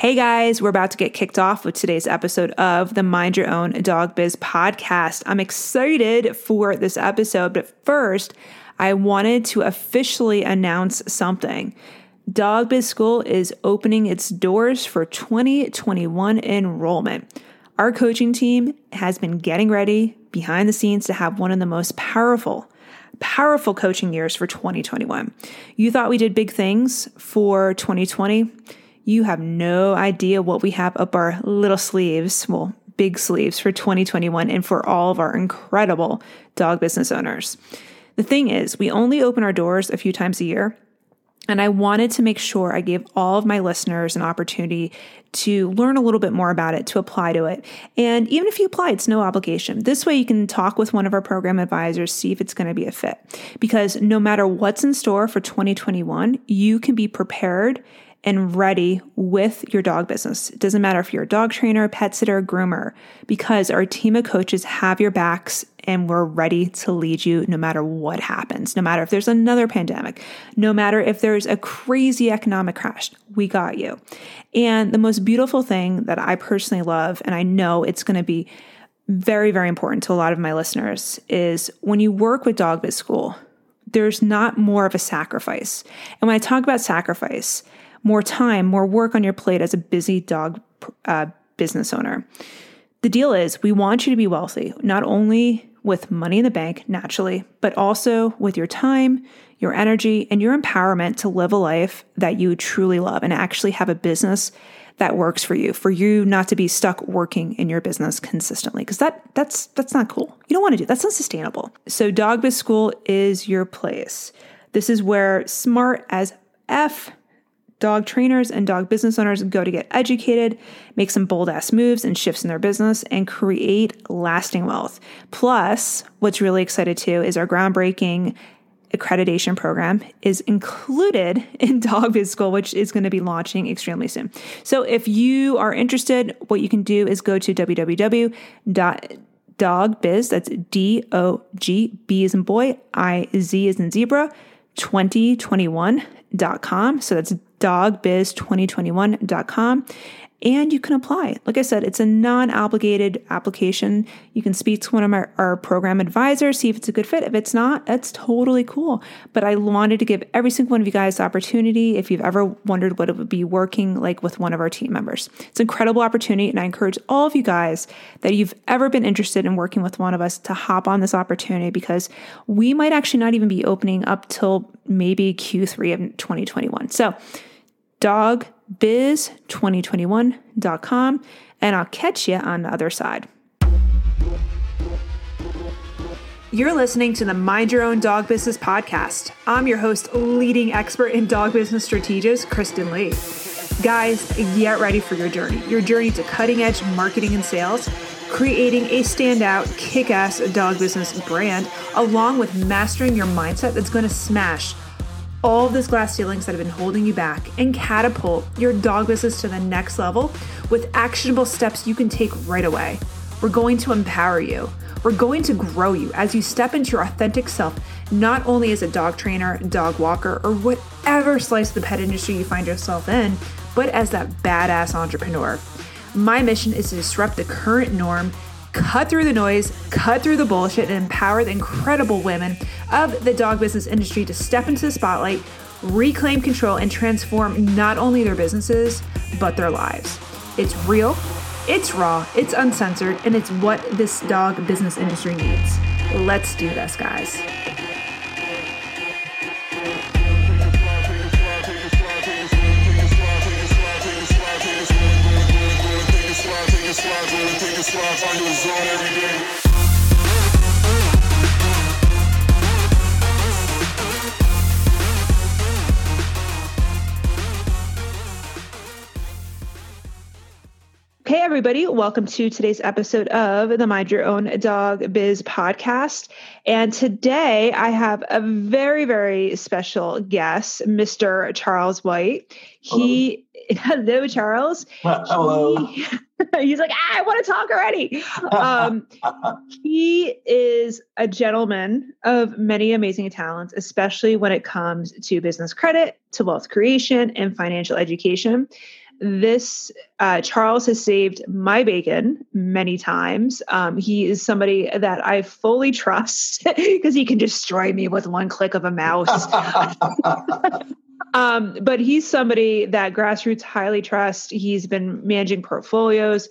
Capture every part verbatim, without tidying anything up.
Hey guys, we're about to get kicked off with today's episode of the Mind Your Own Dog Biz Podcast. I'm excited for this episode, but first, I wanted to officially announce something. Dog Biz School is opening its doors for twenty twenty-one enrollment. Our coaching team has been getting ready behind the scenes to have one of the most powerful Powerful coaching years for twenty twenty-one. You thought we did big things for twenty twenty. You have no idea what we have up our little sleeves, well, big sleeves for twenty twenty-one and for all of our incredible dog business owners. The thing is, we only open our doors a few times a year, and I wanted to make sure I gave all of my listeners an opportunity to learn a little bit more about it, to apply to it. And even if you apply, it's no obligation. This way you can talk with one of our program advisors, see if it's going to be a fit. Because no matter what's in store for twenty twenty-one, you can be prepared and ready with your dog business. It doesn't matter if you're a dog trainer, pet sitter, groomer, because our team of coaches have your backs and we're ready to lead you no matter what happens, no matter if there's another pandemic, no matter if there's a crazy economic crash, we got you. And the most beautiful thing that I personally love, and I know it's going to be very, very important to a lot of my listeners, is when you work with Dog Biz School, there's not more of a sacrifice. And when I talk about sacrifice, more time, more work on your plate as a busy dog uh, business owner. The deal is we want you to be wealthy, not only with money in the bank, naturally, but also with your time, your energy, and your empowerment to live a life that you truly love and actually have a business that works for you, for you not to be stuck working in your business consistently, because that that's that's not cool. You don't want to do that. That's not sustainable. So Dog Biz School is your place. This is where smart as F dog trainers and dog business owners go to get educated, make some bold-ass moves and shifts in their business, and create lasting wealth. Plus, what's really exciting too is our groundbreaking accreditation program is included in Dog Biz School, which is going to be launching extremely soon. So if you are interested, what you can do is go to w w w dot dog biz, that's D O G B as in boy, I Z as in zebra, twenty twenty-one dot com. So that's dog biz twenty twenty-one dot com. And you can apply. Like I said, it's a non-obligated application. You can speak to one of our, our program advisors, see if it's a good fit. If it's not, that's totally cool. But I wanted to give every single one of you guys the opportunity if you've ever wondered what it would be working like with one of our team members. It's an incredible opportunity, and I encourage all of you guys that you've ever been interested in working with one of us to hop on this opportunity, because we might actually not even be opening up till maybe Q three of twenty twenty-one. So dog biz twenty twenty-one dot com, and I'll catch you on the other side. You're listening to the Mind Your Own Dog Business Podcast. I'm your host, leading expert in dog business strategist, Kristen Lee. Guys, get ready for your journey, your journey to cutting edge marketing and sales, creating a standout, kick-ass dog business brand, along with mastering your mindset that's going to smash all of those glass ceilings that have been holding you back and catapult your dog business to the next level with actionable steps you can take right away. We're going to empower you. We're going to grow you as you step into your authentic self, not only as a dog trainer, dog walker, or whatever slice of the pet industry you find yourself in, but as that badass entrepreneur. My mission is to disrupt the current norm, cut through the noise, cut through the bullshit, and empower the incredible women of the dog business industry to step into the spotlight, reclaim control, and transform not only their businesses, but their lives. It's real, it's raw, it's uncensored, and it's what this dog business industry needs. Let's do this, guys. Hey everybody, welcome to today's episode of the Mind Your Own Dog Biz Podcast. And today I have a very, very special guest, Mister Charles White. He, hello, hello Charles. Uh, hello. He, he's like, ah, I want to talk already. Um, he is a gentleman of many amazing talents, especially when it comes to business credit, to wealth creation, and financial education. This uh, Charles has saved my bacon many times. Um, he is somebody that I fully trust because he can destroy me with one click of a mouse. um, but he's somebody that Grassroots highly trusts. He's been managing portfolios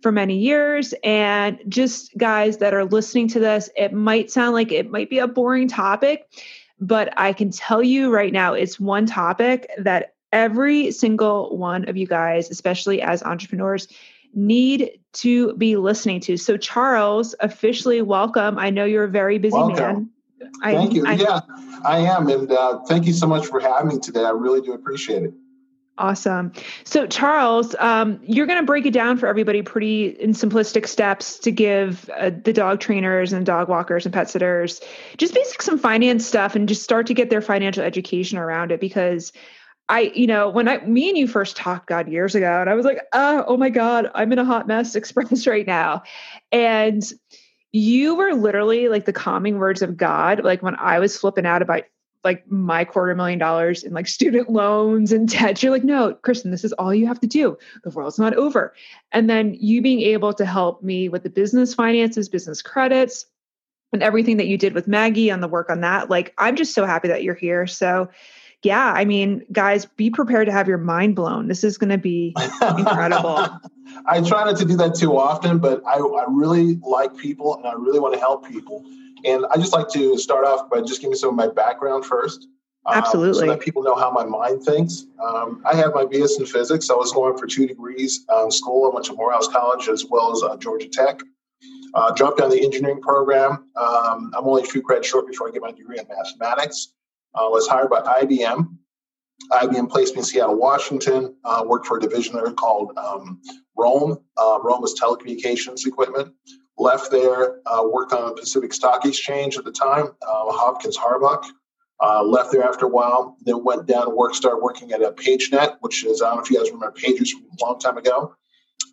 for many years. And just guys that are listening to this, it might sound like it might be a boring topic, but I can tell you right now, it's one topic that every single one of you guys, especially as entrepreneurs, need to be listening to. So Charles, officially welcome. I know you're a very busy welcome. man. Thank I, you. I, yeah, I am. And uh, thank you so much for having me today. I really do appreciate it. Awesome. So Charles, um, you're going to break it down for everybody pretty in simplistic steps to give uh, the dog trainers and dog walkers and pet sitters just basic some finance stuff and just start to get their financial education around it. Because I, you know, when I, me and you first talked, God, years ago, and I was like, oh, oh my God, I'm in a hot mess express right now. And you were literally like the calming words of God. Like when I was flipping out about like my quarter million dollars in like student loans and debt, you're like, no, Kristen, this is all you have to do. The world's not over. And then you being able to help me with the business finances, business credits, and everything that you did with Maggie on the work on that. Like, I'm just so happy that you're here. So yeah, I mean, guys, be prepared to have your mind blown. This is going to be incredible. I try not to do that too often, but I, I really like people and I really want to help people. And I just like to start off by just giving some of my background first. Um, Absolutely. So that people know how my mind thinks. Um, I have my B S in physics. I was going for two degrees um, school. I went to Morehouse College as well as uh, Georgia Tech. Uh, dropped down the engineering program. Um, I'm only a few credits short before I get my degree in mathematics. I uh, was hired by I B M. I B M placed me in Seattle, Washington, uh, worked for a division there called um, Rome. Uh, Rome was telecommunications equipment. Left there, uh, worked on the Pacific Stock Exchange at the time, uh, Hopkins Harbuck. Uh, left there after a while, then went down and worked, started working at a PageNet, which is, I don't know if you guys remember Pagers from a long time ago.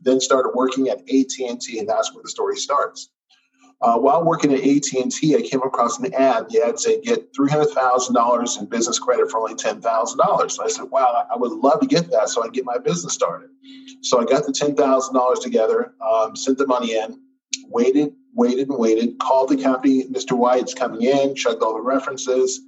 Then started working at A T and T, and that's where the story starts. Uh, while working at A T and T, I came across an ad. The ad said, get three hundred thousand dollars in business credit for only ten thousand dollars. So I said, wow, I would love to get that so I can get my business started. So I got the ten thousand dollars together, um, sent the money in, waited, waited, and waited, called the company, Mister White's coming in, checked all the references.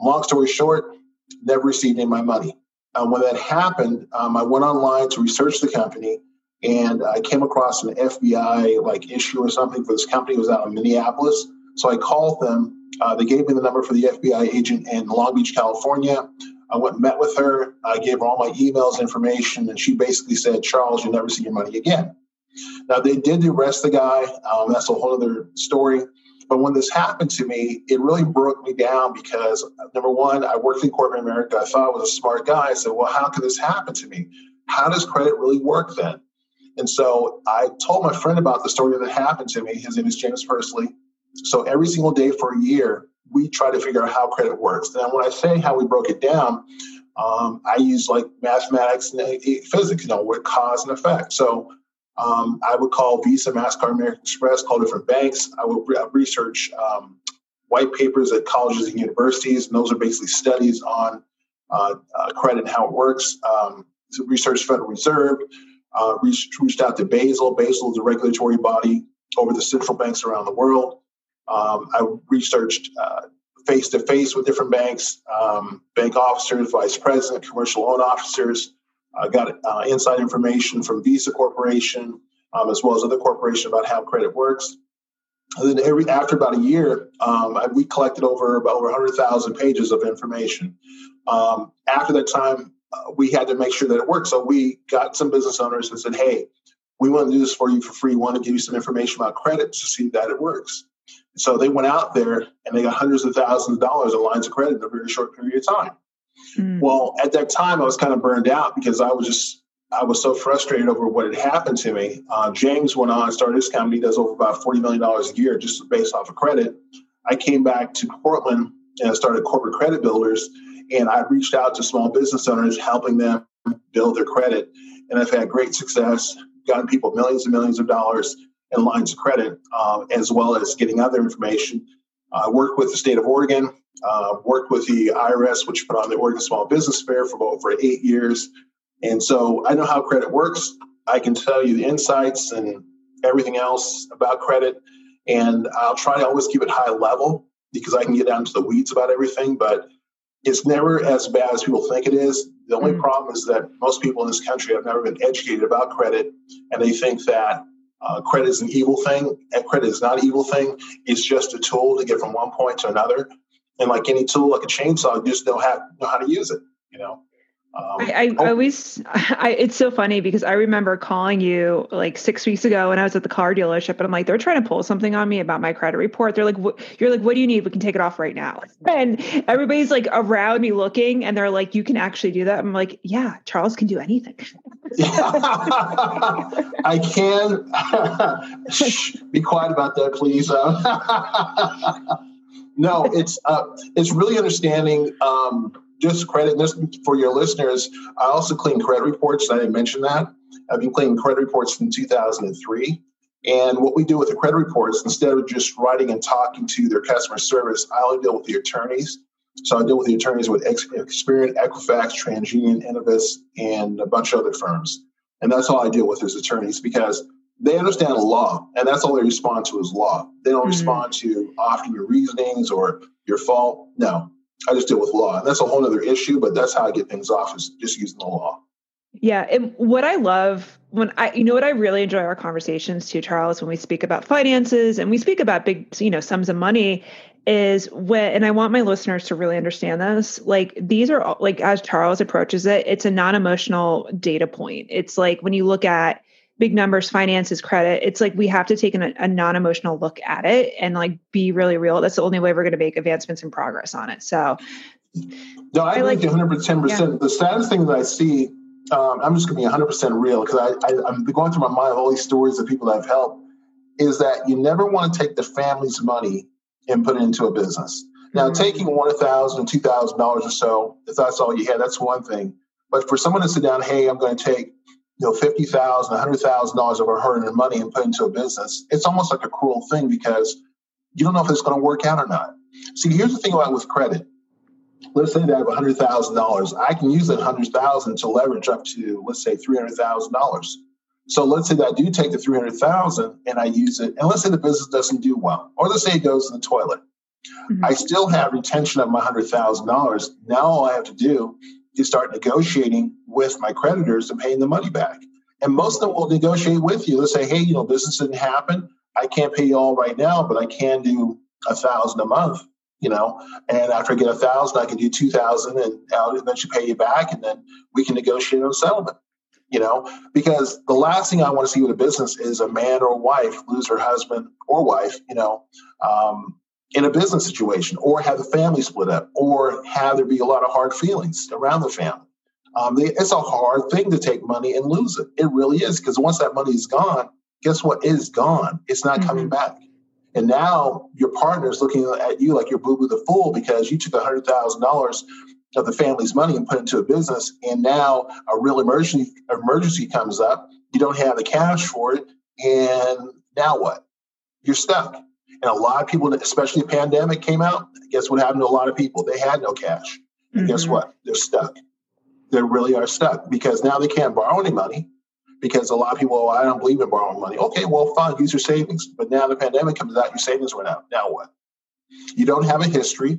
Long story short, never received any of my money. Um, when that happened, um, I went online to research the company. And I came across an F B I like issue or something for this company. It was out of Minneapolis. So I called them. Uh, they gave me the number for the F B I agent in Long Beach, California. I went and met with her. I gave her all my emails, information, and she basically said, Charles, you'll never see your money again. Now, they did arrest the guy. Um, that's a whole other story. But when this happened to me, it really broke me down because, number one, I worked in corporate America. I thought I was a smart guy. I said, well, how could this happen to me? How does credit really work then? And so I told my friend about the story that happened to me. His name is James Pursley. So every single day for a year, we try to figure out how credit works. And when I say how we broke it down, um, I use like mathematics and physics, you know, with cause and effect. So um, I would call Visa, Mastercard, American Express, call different banks. I would re- research um, white papers at colleges and universities. And those are basically studies on uh, uh, credit and how it works. Um, so research Federal Reserve. Uh, reached, reached out to Basel. Basel is a regulatory body over the central banks around the world. Um, I researched uh, face-to-face with different banks, um, bank officers, vice president, commercial loan officers. I got uh, inside information from Visa Corporation, um, as well as other corporations about how credit works. And then every after about a year, um, I, we collected over about over one hundred thousand pages of information. Um, after that time, Uh, we had to make sure that it worked. So we got some business owners and said, hey, we want to do this for you for free. We want to give you some information about credit to see that it works. And so they went out there and they got hundreds of thousands of dollars in lines of credit in a very short period of time. Mm. Well, at that time, I was kind of burned out because I was just, I was so frustrated over what had happened to me. Uh, James went on and started his company, does over about forty million dollars a year just based off of credit. I came back to Portland and I started Corporate Credit Builders. And I reached out to small business owners, helping them build their credit. And I've had great success, gotten people millions and millions of dollars in lines of credit, um, as well as getting other information. I uh, worked with the state of Oregon, uh, worked with the I R S, which put on the Oregon Small Business Fair for over eight years. And so I know how credit works. I can tell you the insights and everything else about credit. And I'll try to always keep it high level because I can get down into the weeds about everything. But it's never as bad as people think it is. The only problem is that most people in this country have never been educated about credit. And they think that uh, credit is an evil thing. And credit is not an evil thing. It's just a tool to get from one point to another. And like any tool, like a chainsaw, you just don't have, know how to use it, you know? Um, I, I always, I, it's so funny because I remember calling you like six weeks ago when I was at the car dealership and I'm like, they're trying to pull something on me about my credit report. They're like, you're like, what do you need? We can take it off right now. And everybody's like around me looking and they're like, you can actually do that. I'm like, yeah, Charles can do anything. I can. Shh, be quiet about that, please. Uh, no, it's, uh, it's really understanding, um, just credit. And for your listeners, I also clean credit reports. I didn't mention that. I've been cleaning credit reports since two thousand three. And what we do with the credit reports, instead of just writing and talking to their customer service, I only deal with the attorneys. So I deal with the attorneys with Experian, Equifax, TransUnion, Innovis, and a bunch of other firms. And that's all I deal with is attorneys because they understand law, and that's all they respond to is law. They don't mm-hmm. respond to often your reasonings or your fault. No. I just deal with law. And that's a whole other issue, but that's how I get things off is just using the law. Yeah. And what I love when I, you know, what I really enjoy our conversations too, Charles, when we speak about finances and we speak about big, you know, sums of money is when, and I want my listeners to really understand this, like these are like, as Charles approaches it, it's a non-emotional data point. It's like when you look at big numbers, finances, credit, it's like we have to take an, a non-emotional look at it and like be really real. That's the only way we're going to make advancements and progress on it. So no, I, I like one hundred ten percent. Yeah. The saddest thing that I see, um, I'm just going to be one hundred percent real because I, I, I'm going through my mind all these stories of people that I've helped, is that you never want to take the family's money and put it into a business. Now, mm-hmm. taking one thousand dollars, two thousand dollars or so, if that's all you had, that's one thing. But for someone to sit down, hey, I'm going to take you know, fifty thousand dollars, one hundred thousand dollars of our hard-earned money and put into a business, it's almost like a cruel thing because you don't know if it's going to work out or not. See, here's the thing about with credit. Let's say that I have one hundred thousand dollars. I can use that one hundred thousand dollars to leverage up to, let's say, three hundred thousand dollars. So let's say that I do take the three hundred thousand dollars and I use it, and let's say the business doesn't do well, or let's say it goes in the toilet. Mm-hmm. I still have retention of my one hundred thousand dollars. Now all I have to do to start negotiating with my creditors and paying the money back. And most of them will negotiate with you. They'll say, hey, you know, business didn't happen. I can't pay you all right now, but I can do a thousand a month, you know, and after I get a thousand, I can do two thousand and I'll eventually pay you back. And then we can negotiate on settlement, you know, because the last thing I want to see with a business is a man or wife lose her husband or wife, you know, um, in a business situation, or have the family split up, or have there be a lot of hard feelings around the family. Um, they, it's a hard thing to take money and lose it. It really is, because once that money is gone, guess what? It is gone. It's not mm-hmm. coming back. And now your partner is looking at you like you're Boo-Boo the Fool because you took one hundred thousand dollars of the family's money and put it into a business, and now a real emergency, emergency comes up. You don't have the cash for it, and now what? You're stuck. And a lot of people, especially the pandemic came out, guess what happened to a lot of people? They had no cash. And mm-hmm. guess what? They're stuck. They really are stuck because now they can't borrow any money because a lot of people, oh, I don't believe in borrowing money. Okay, well, fine, use your savings. But now the pandemic comes out, your savings went out. Now what? You don't have a history.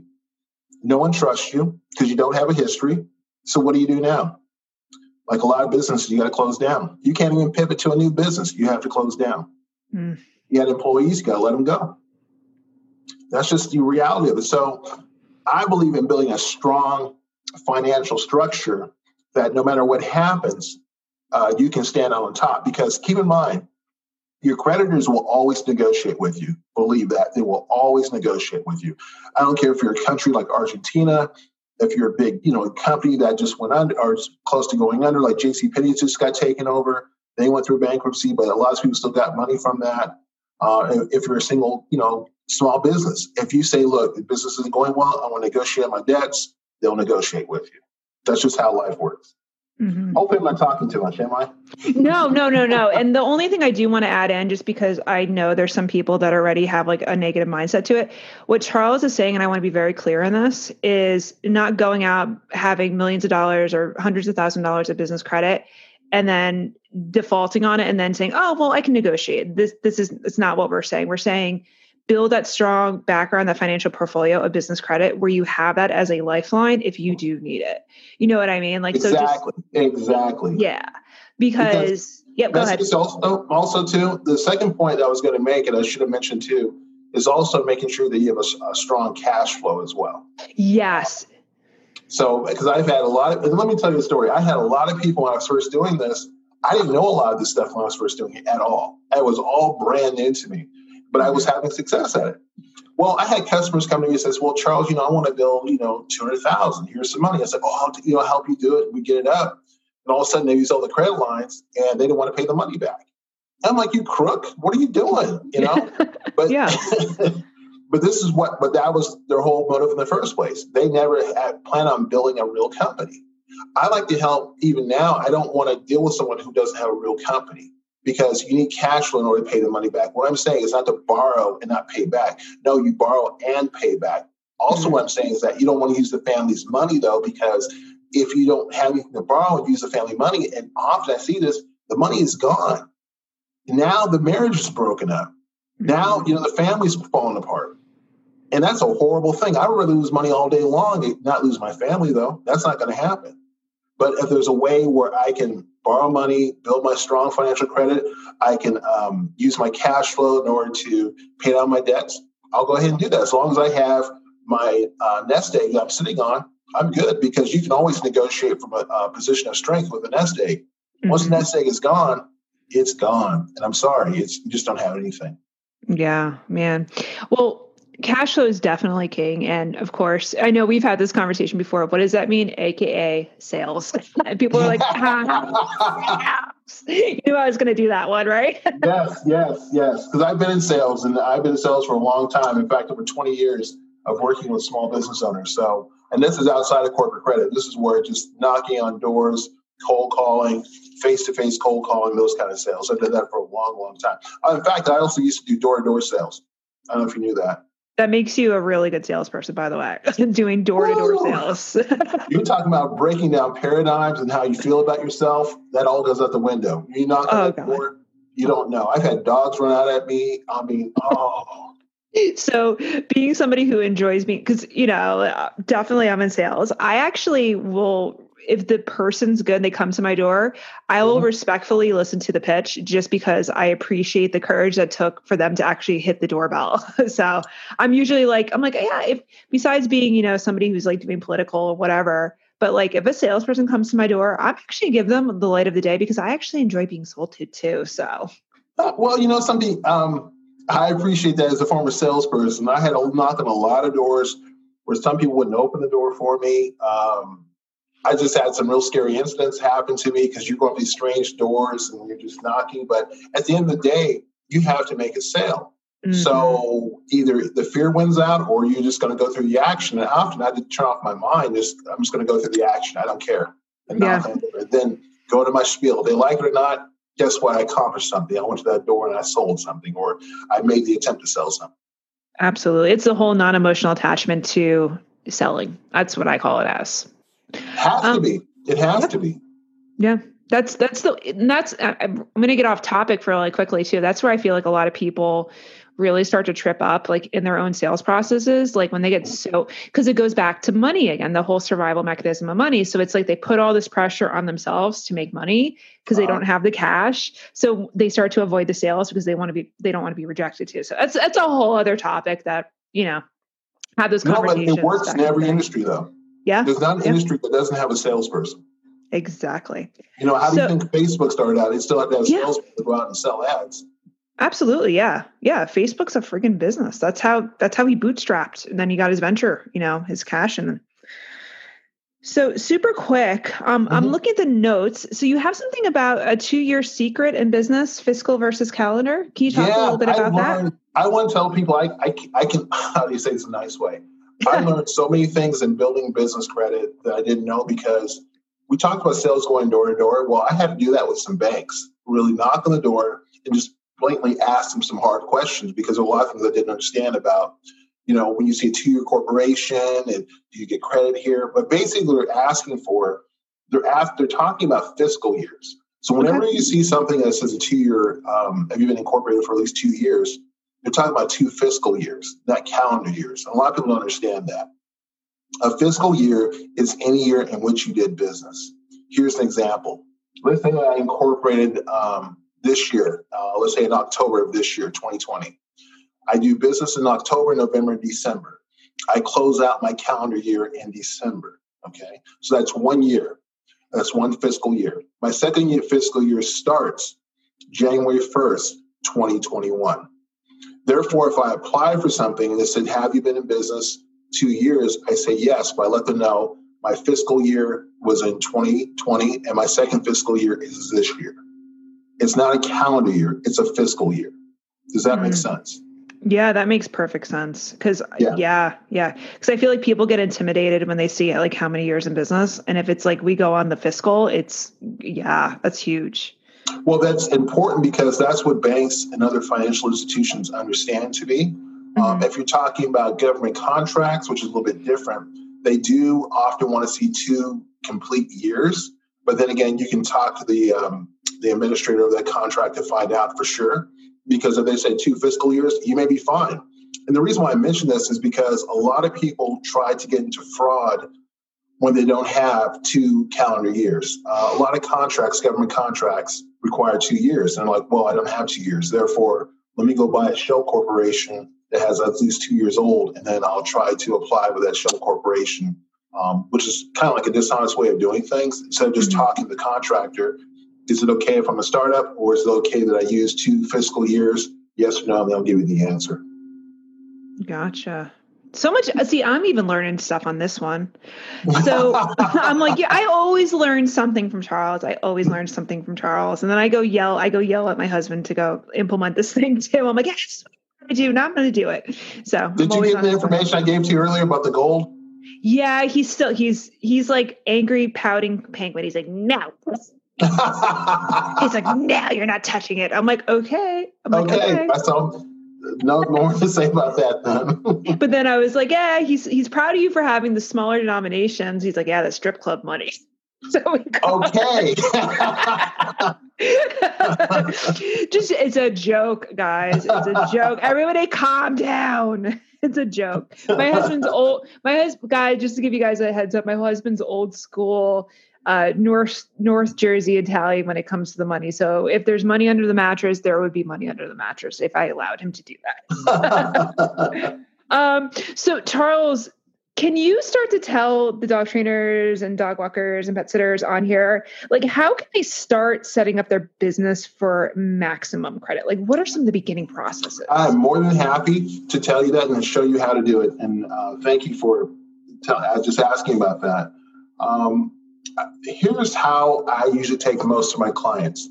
No one trusts you because you don't have a history. So what do you do now? Like a lot of businesses, you got to close down. You can't even pivot to a new business. You have to close down. Mm. You had employees, you got to let them go. That's just the reality of it. So I believe in building a strong financial structure that no matter what happens, uh, you can stand out on top. Because keep in mind, your creditors will always negotiate with you. Believe that. They will always negotiate with you. I don't care if you're a country like Argentina, if you're a big, you know, company that just went under or is close to going under, like JCPenney just got taken over. They went through bankruptcy, but a lot of people still got money from that. Uh, if you're a single, you know, small business, if you say, look, the business isn't going well, I want to negotiate my debts, they'll negotiate with you. That's just how life works. Mm-hmm. Hopefully I'm not talking too much, am I? No, no, no, no. And the only thing I do want to add in, just because I know there's some people that already have like a negative mindset to it, what Charles is saying, and I want to be very clear on this, is not going out having millions of dollars or hundreds of thousands of dollars of business credit and then defaulting on it and then saying, oh, well, I can negotiate. This this is it's not what we're saying. We're saying build that strong background, that financial portfolio of business credit where you have that as a lifeline if you do need it. You know what I mean? Like, exactly, so just, exactly. Yeah. Because, because yeah, go ahead. Also, also too, the second point that I was going to make, and I should have mentioned too, is also making sure that you have a, a strong cash flow as well. Yes. So, because I've had a lot of, and let me tell you a story. I had a lot of people when I was first doing this. I didn't know a lot of this stuff when I was first doing it at all. It was all brand new to me. But I was having success at it. Well, I had customers come to me and says, well, Charles, you know, I want to build, you know, two hundred thousand. Here's some money. I said, oh, I'll do, you know, help you do it. And we get it up. And all of a sudden they use all the credit lines and they didn't want to pay the money back. I'm like, you crook, what are you doing? You know, but, Yeah. but this is what, but that was their whole motive in the first place. They never had planned on building a real company. I like to help even now. I don't want to deal with someone who doesn't have a real company. Because you need cash flow in order to pay the money back. What I'm saying is not to borrow and not pay back. No, you borrow and pay back. Also, mm-hmm. what I'm saying is that you don't want to use the family's money, though, because if you don't have anything to borrow, you use the family money. And often I see this, the money is gone. Now the marriage is broken up. Mm-hmm. Now, you know, the family's falling apart. And that's a horrible thing. I'd rather lose money all day long and not lose my family, though. That's not going to happen. But if there's a way where I can borrow money, build my strong financial credit, I can um, use my cash flow in order to pay down my debts, I'll go ahead and do that. As long as I have my uh, nest egg I'm sitting on, I'm good, because you can always negotiate from a, a position of strength with a nest egg. Once mm-hmm. the nest egg is gone, it's gone. And I'm sorry, it's, you just don't have anything. Yeah, man. Well, cash flow is definitely king. And of course, I know we've had this conversation before. What does that mean? A K A sales. And people are like, ah, you knew I was going to do that one, right? yes, yes, yes. Because I've been in sales and I've been in sales for a long time. In fact, over twenty years of working with small business owners. So, and this is outside of corporate credit. This is where just knocking on doors, cold calling, face-to-face cold calling, those kind of sales. I've done that for a long, long time. In fact, I also used to do door-to-door sales. I don't know if you knew that. That makes you a really good salesperson, by the way, doing door-to-door Whoa. sales. You're talking about breaking down paradigms and how you feel about yourself. That all goes out the window. You're not going to report. You don't know. I've had dogs run out at me. I mean, oh. So being somebody who enjoys being, because, you know, definitely I'm in sales. I actually will, if the person's good and they come to my door, I will mm-hmm. respectfully listen to the pitch just because I appreciate the courage that took for them to actually hit the doorbell. So I'm usually like, I'm like, yeah, if besides being, you know, somebody who's like doing political or whatever, but like if a salesperson comes to my door, I'm actually give them the light of the day because I actually enjoy being sold to too. So, uh, well, you know, something, um, I appreciate that as a former salesperson. I had a knock on a lot of doors where some people wouldn't open the door for me. Um, I just had some real scary incidents happen to me because you go up these strange doors and you're just knocking. But at the end of the day, you have to make a sale. Mm-hmm. So either the fear wins out or you're just going to go through the action. And often I had to turn off my mind. Just I'm just going to go through the action. I don't care. And, yeah. and then go to my spiel. They like it or not. Guess what? I accomplished something. I went to that door and I sold something or I made the attempt to sell something. Absolutely. It's a whole non-emotional attachment to selling. That's what I call it as. Has um, to be. It has yeah. to be. Yeah, that's that's the and that's. I'm going to get off topic really quickly too. That's where I feel like a lot of people really start to trip up, like in their own sales processes, like when they get so because it goes back to money again, the whole survival mechanism of money. So it's like they put all this pressure on themselves to make money because they um, don't have the cash, so they start to avoid the sales because they want to be they don't want to be rejected too. So that's that's a whole other topic that you know have those no, conversations. But it works in every industry though. Yeah. There's not an yeah. industry that doesn't have a salesperson. Exactly. You know, how do so, you think Facebook started out? It still had to have yeah. salespeople to go out and sell ads. Absolutely. Yeah. Yeah. Facebook's a freaking business. That's how, that's how he bootstrapped. And then he got his venture, you know, his cash. And then, so super quick, um, mm-hmm. I'm looking at the notes. So you have something about a two-year secret in business, fiscal versus calendar. Can you talk yeah, a little bit about I learned, that? I want to tell people I, I, I can, how do you say this in a nice way? I learned so many things in building business credit that I didn't know because we talked about sales going door to door. Well, I had to do that with some banks, really knock on the door and just blatantly ask them some hard questions, because there were a lot of things I didn't understand about, you know, when you see a two-year corporation and do you get credit here? But basically they're asking for, they're after, they're talking about fiscal years. So whenever okay. you see something that says a two-year, um, have you been incorporated for at least two years, they're talking about two fiscal years, not calendar years. And a lot of people don't understand that. A fiscal year is any year in which you did business. Here's an example. Let's say I incorporated um, this year, uh, let's say in October of this year, twenty twenty. I do business in October, November, and December. I close out my calendar year in December, okay? So that's one year. That's one fiscal year. My second year fiscal year starts January first, twenty twenty-one. Therefore, if I apply for something and they said, have you been in business two years? I say yes, but I let them know my fiscal year was in twenty twenty and my second fiscal year is this year. It's not a calendar year. It's a fiscal year. Does that mm-hmm. make sense? Yeah, that makes perfect sense. Cause yeah, yeah. yeah. Cause I feel like people get intimidated when they see like how many years in business. And if it's like, we go on the fiscal, it's yeah, that's huge. Well, that's important because that's what banks and other financial institutions understand to be. Mm-hmm. Um, if you're talking about government contracts, which is a little bit different, they do often want to see two complete years. But then again, you can talk to the, um, the administrator of that contract to find out for sure. Because if they say two fiscal years, you may be fine. And the reason why I mention this is because a lot of people try to get into fraud when they don't have two calendar years. Uh, a lot of contracts, government contracts, require two years. And I'm like, well, I don't have two years. Therefore, let me go buy a shell corporation that has at least two years old, and then I'll try to apply with that shell corporation, um, which is kind of like a dishonest way of doing things. Instead of just mm-hmm. talking to the contractor, is it okay if I'm a startup, or is it okay that I use two fiscal years? Yes or no, and they'll give you the answer. Gotcha. So much. See, I'm even learning stuff on this one. So I'm like, yeah, I always learn something from Charles. I always learn something from Charles. And then I go yell, I go yell at my husband to go implement this thing too. I'm like, yes, I'm going to do, not going to do it. So did I'm you get the information side. I gave to you earlier about the gold? Yeah, he's still, he's, he's like angry, pouting penguin. He's like, no. He's like, no, you're not touching it. I'm like, okay. I'm okay. Like, okay. That's all. No more to say about that then. But then I was like, yeah, he's he's proud of you for having the smaller denominations. He's like, yeah, that's strip club money. So we okay. Just it's a joke, guys. It's a joke. Everybody calm down. It's a joke. My husband's old my husband guy, just to give you guys a heads up, my husband's old school. Uh, North North Jersey Italian when it comes to the money. So if there's money under the mattress, there would be money under the mattress if I allowed him to do that. um, so Charles, can you start to tell the dog trainers and dog walkers and pet sitters on here, like how can they start setting up their business for maximum credit? Like what are some of the beginning processes? I'm more than happy to tell you that and show you how to do it. And uh, thank you for tell, uh, just asking about that. Um, Here's how I usually take most of my clients.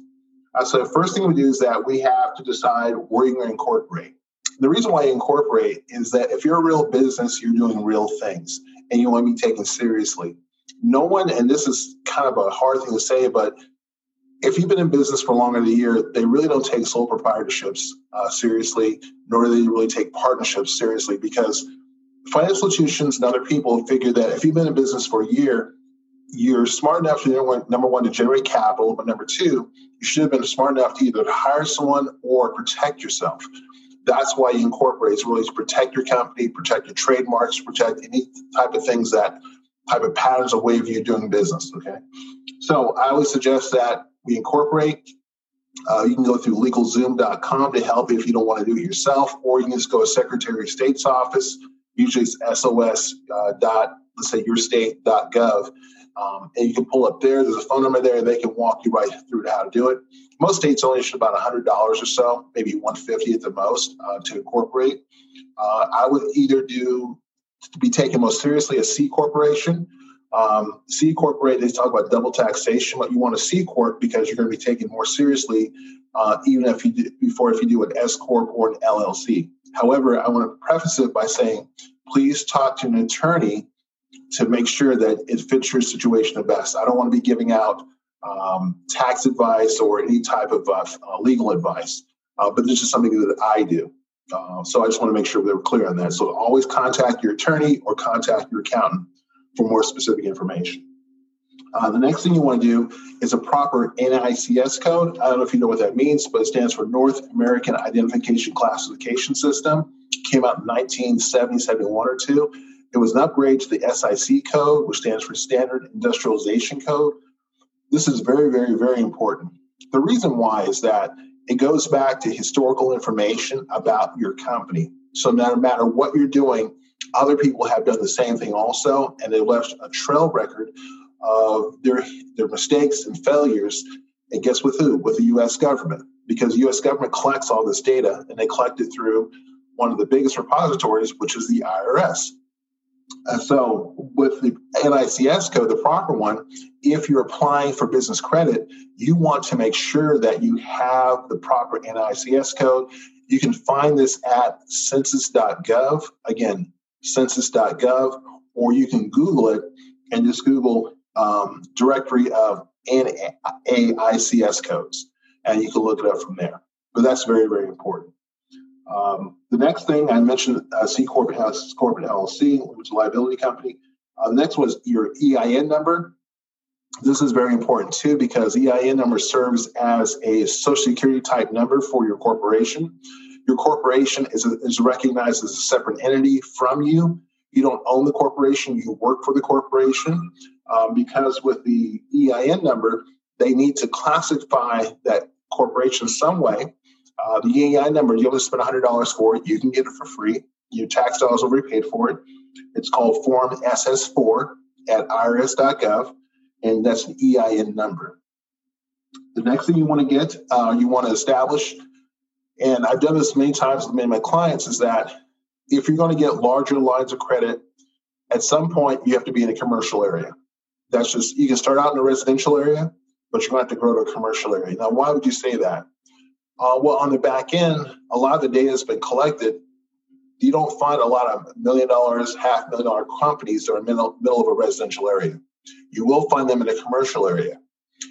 Uh, so the first thing we do is that we have to decide where you're going to incorporate. The reason why you incorporate is that if you're a real business, you're doing real things and you want to be taken seriously. No one, and this is kind of a hard thing to say, but if you've been in business for longer than a year, they really don't take sole proprietorships uh, seriously, nor do they really take partnerships seriously, because financial institutions and other people figure that if you've been in business for a year, you're smart enough to, number one, to generate capital, but number two, you should have been smart enough to either hire someone or protect yourself. That's why you incorporate, is really to protect your company, protect your trademarks, protect any type of things, that type of patterns of way of you doing business, okay? So I always suggest that we incorporate. Uh, you can go through legal zoom dot com to help if you don't want to do it yourself, or you can just go to Secretary of State's office, usually it's S O S uh, dot, let's say your state dot gov. Um, and you can pull up there. There's a phone number there. They can walk you right through to how to do it. Most states only issue about one hundred dollars or so, maybe one hundred fifty dollars at the most uh, to incorporate. Uh, I would either do, to be taken most seriously, a C corporation. Um, C corporate, they talk about double taxation, but you want a C corp because you're going to be taken more seriously, uh, even if you do, before if you do an S corp or an L L C. However, I want to preface it by saying, please talk to an attorney to make sure that it fits your situation the best. I don't want to be giving out um, tax advice or any type of uh, legal advice, uh, but this is something that I do. Uh, so I just want to make sure we're clear on that. So always contact your attorney or contact your accountant for more specific information. Uh, the next thing you want to do is a proper N A I C S code. I don't know if you know what that means, but it stands for North American Identification Classification System. It came out in nineteen seventy, seventy-one or two. It was an upgrade to the S I C code, which stands for Standard Industrialization Code. This is very, very, very important. The reason why is that it goes back to historical information about your company. So no matter what you're doing, other people have done the same thing also, and they left a trail record of their their mistakes and failures. And guess with who? With the U S government, because the U S government collects all this data, and they collect it through one of the biggest repositories, which is the I R S. And so with the N A I C S code, the proper one, if you're applying for business credit, you want to make sure that you have the proper N A I C S code. You can find this at census dot gov, again, census dot gov, or you can Google it and just Google um, directory of N A I C S codes, and you can look it up from there. But that's very, very important. Um, the next thing I mentioned, uh, C Corp has Corporate L L C, limited liability company. Uh, the next was your E I N number. This is very important too, because E I N number serves as a social security type number for your corporation. Your corporation is, is recognized as a separate entity from you. You don't own the corporation. You work for the corporation. Um, because with the E I N number, they need to classify that corporation some way. Uh, the E I N number, you only spend one hundred dollars for it. You can get it for free. Your tax dollars will be paid for it. It's called Form S S four at I R S dot gov, and that's an E I N number. The next thing you want to get, uh, you want to establish, and I've done this many times with many of my clients, is that if you're going to get larger lines of credit, at some point you have to be in a commercial area. That's just, you can start out in a residential area, but you're going to have to grow to a commercial area. Now, why would you say that? Uh, well, on the back end, a lot of the data has been collected. You don't find a lot of million dollars, half million dollar companies that are in the middle, middle of a residential area. You will find them in a commercial area.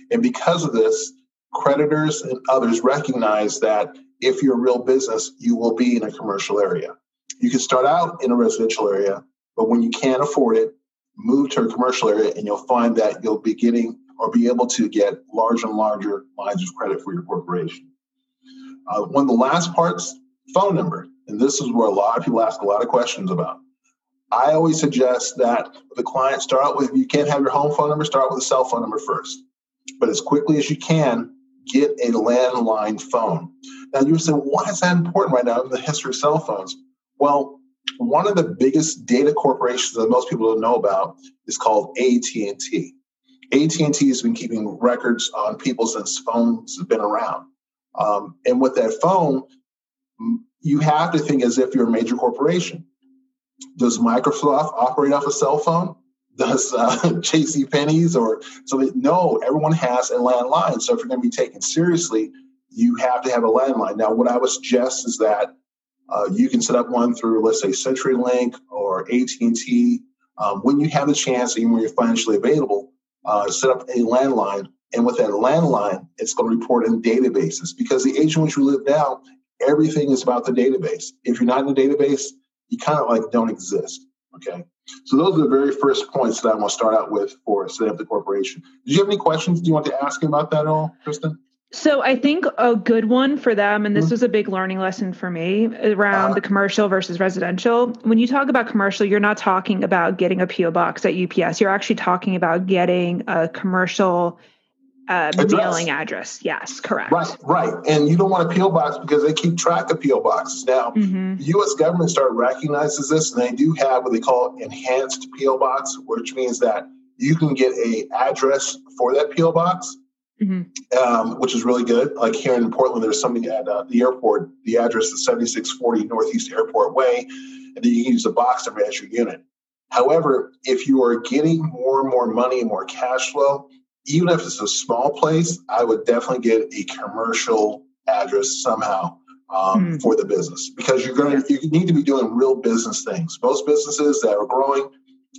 And because of this, creditors and others recognize that if you're a real business, you will be in a commercial area. You can start out in a residential area, but when you can't afford it, move to a commercial area, and you'll find that you'll be getting or be able to get larger and larger lines of credit for your corporation. Uh, one of the last parts, phone number. And this is where a lot of people ask a lot of questions about. I always suggest that the client start out with, if you can't have your home phone number, start with a cell phone number first. But as quickly as you can, get a landline phone. Now, you would say, why is that important right now in the history of cell phones? Well, one of the biggest data corporations that most people don't know about is called A T and T. A T and T has been keeping records on people since phones have been around. Um, and with that phone, you have to think as if you're a major corporation. Does Microsoft operate off a cell phone? Does uh, JCPenney's or something? No, everyone has a landline. So if you're going to be taken seriously, you have to have a landline. Now, what I would suggest is that uh, you can set up one through, let's say, CenturyLink or A T and T. Um, when you have the chance, even when you're financially available, uh, set up a landline. And with that landline, it's going to report in databases, because the age in which we live now, everything is about the database. If you're not in the database, you kind of like don't exist. Okay. So those are the very first points that I want to start out with for setting up the corporation. Did you have any questions? Do you want to ask about that at all, Kristen? So I think a good one for them, and this mm-hmm. was a big learning lesson for me around uh, the commercial versus residential. When you talk about commercial, you're not talking about getting a P O box at U P S. You're actually talking about getting a commercial Uh, address. Mailing address. Yes, correct. Right, right. And you don't want a P O box because they keep track of P O boxes. Now, mm-hmm. the U S government started recognizes this, and they do have what they call enhanced P O box, which means that you can get a address for that P O box, mm-hmm. um, which is really good. Like here in Portland, there's something at uh, the airport. The address is seventy-six forty Northeast Airport Way, and then you can use a box number as your unit. However, if you are getting more and more money and more cash flow, even if it's a small place, I would definitely get a commercial address somehow um, mm. for the business, because you're going to you need to be doing real business things. Most businesses that are growing,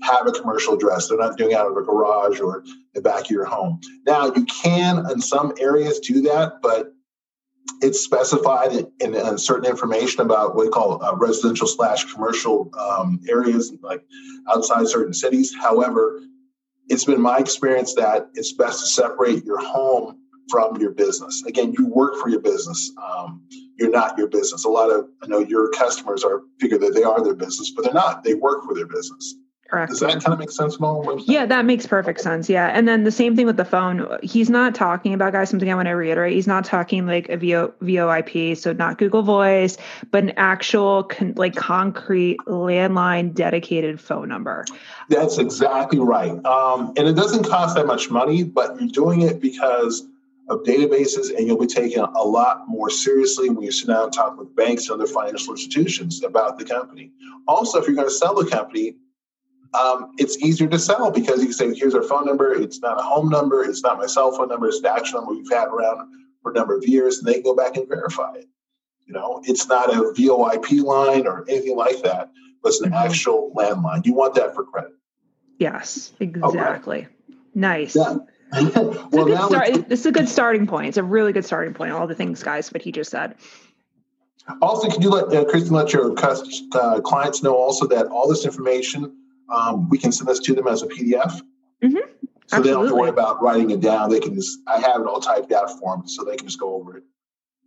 have a commercial address. They're not doing it out of a garage or the back of your home. Now, you can, in some areas, do that, but it's specified in, in certain information about what we call uh, residential slash commercial um, areas, like outside certain cities. However, it's been my experience that it's best to separate your home from your business. Again, you work for your business. Um, you're not your business. A lot of, I know your customers are figure that they are their business, but they're not. They work for their business. Correct. Does that kind of make sense, Mo? Yeah, that makes perfect sense. Yeah. And then the same thing with the phone. He's not talking about, guys, something I want to reiterate. He's not talking like a V O I P, so not Google Voice, but an actual con- like concrete landline dedicated phone number. That's exactly right. Um, and it doesn't cost that much money, but you're doing it because of databases, and you'll be taken a lot more seriously when you sit down and talk with banks and other financial institutions about the company. Also, if you're going to sell the company, Um, it's easier to sell because you can say, here's our phone number. It's not a home number. It's not my cell phone number. It's the actual number we've had around for a number of years. And they can go back and verify it. You know, it's not a V O I P line or anything like that. But it's an actual landline. You want that for credit. Yes, exactly. Okay. Nice. Yeah. Well, now start, this is a good starting point. It's a really good starting point. All the things, guys, what he just said. Also, can you let uh, Kristen let your uh, clients know also that all this information, Um, we can send this to them as a P D F. Mm-hmm. So Absolutely. They don't have to worry about writing it down. They can just, I have it all typed out for them, so they can just go over it.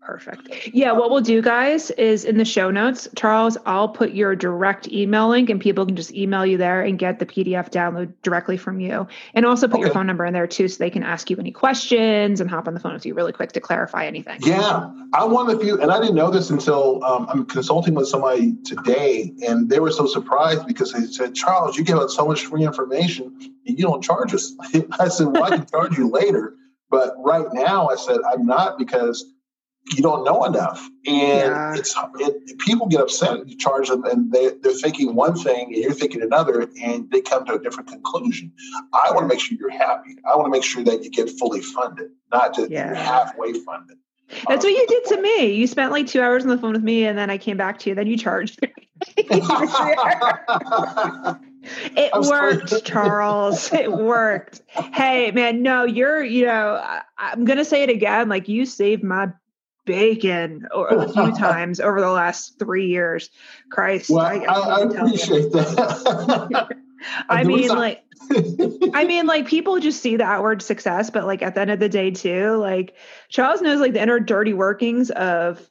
Perfect. Yeah, what we'll do, guys, is in the show notes, Charles, I'll put your direct email link and people can just email you there and get the P D F download directly from you. And also put okay. your phone number in there too, so they can ask you any questions and hop on the phone with you really quick to clarify anything. Yeah, I want a few, and I didn't know this until um, I'm consulting with somebody today, and they were so surprised because they said, Charles, you give out so much free information and you don't charge us. I said, well, I can charge you later. But right now, I said, I'm not, because you don't know enough, and yeah. it's it, people get upset. You charge them, and they they're thinking one thing, and you're thinking another, and they come to a different conclusion. I yeah. want to make sure you're happy. I want to make sure that you get fully funded, not just yeah. halfway funded. That's um, what you did to me. You spent like two hours on the phone with me, and then I came back to you. Then you charged me. It I'm worked, sorry. Charles. It worked. Hey, man. No, you're. You know, I, I'm gonna say it again. Like, you saved my bacon or a few times over the last three years. Christ. Well, I, I, I appreciate that. I mean, like, I mean, like, people just see the outward success, but like at the end of the day too, like Charles knows like the inner dirty workings of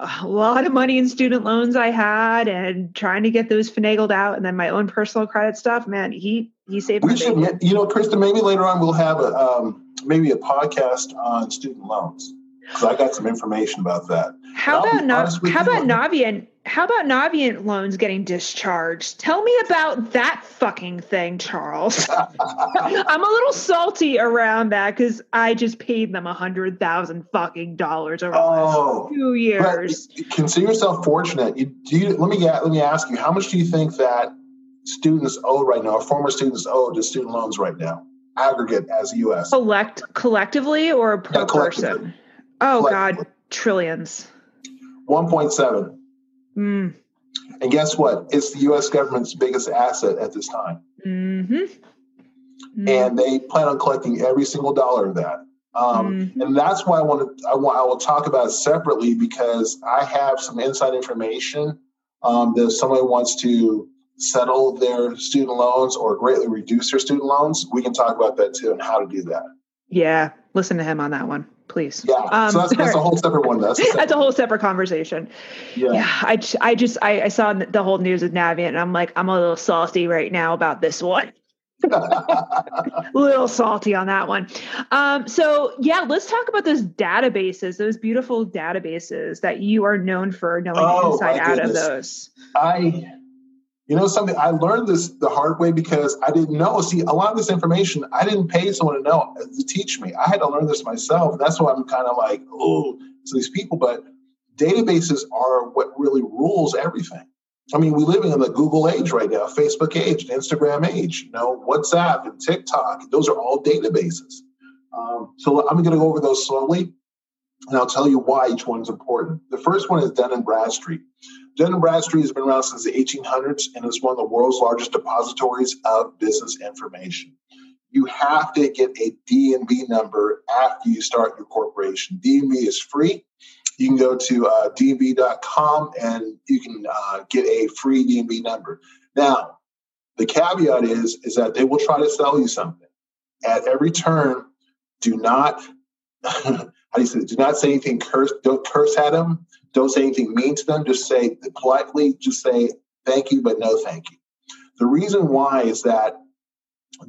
a lot of money in student loans I had and trying to get those finagled out. And then my own personal credit stuff, man, he, he saved me. You know, Kristen, maybe later on we'll have a, um, maybe a podcast on student loans. Because I got some information about that. How about Nav- how about Navient? How about Navient loans getting discharged? Tell me about that fucking thing, Charles. I'm a little salty around that because I just paid them a hundred thousand fucking dollars over oh, the last two years. Consider yourself fortunate. You, do you, let me let me ask you: how much do you think that students owe right now, or former students owe to student loans right now, aggregate as the U S Collect collectively or per yeah, collectively. person? Oh, like, God, trillions. one point seven. Mm. And guess what? It's the U S government's biggest asset at this time. Mm-hmm. Mm. And they plan on collecting every single dollar of that. Um, mm-hmm. And that's why I want to, I want, I will talk about it separately, because I have some inside information um, that if somebody wants to settle their student loans or greatly reduce their student loans, we can talk about that too and how to do that. Yeah. Listen to him on that one, please. Yeah, um, so that's, that's a whole separate one. That's a separate, that's a whole separate conversation. Yeah, yeah I, I just, I, I saw the whole news with Navient, and I'm like, I'm a little salty right now about this one. A little salty on that one. Um, so yeah, let's talk about those databases, those beautiful databases that you are known for knowing oh, the inside out goodness. of those. I, you know, something I learned this the hard way because I didn't know. See, a lot of this information I didn't pay someone to know to teach me. I had to learn this myself. That's why I'm kind of like, oh, to these people. But databases are what really rules everything. I mean, we're living in the Google age right now, Facebook age, Instagram age, you know, WhatsApp and TikTok. Those are all databases. Um, so I'm going to go over those slowly. And I'll tell you why each one's important. The first one is Dun and Bradstreet. Dun and Bradstreet has been around since the eighteen hundreds and is one of the world's largest depositories of business information. You have to get a D and B number after you start your corporation. D and B is free. You can go to uh, D N B dot com and you can uh, get a free D and B number. Now, the caveat is, is that they will try to sell you something. At every turn, do not... How do you say it? Do not say anything curse. Don't curse at them. Don't say anything mean to them. Just say politely. Just say thank you, but no thank you. The reason why is that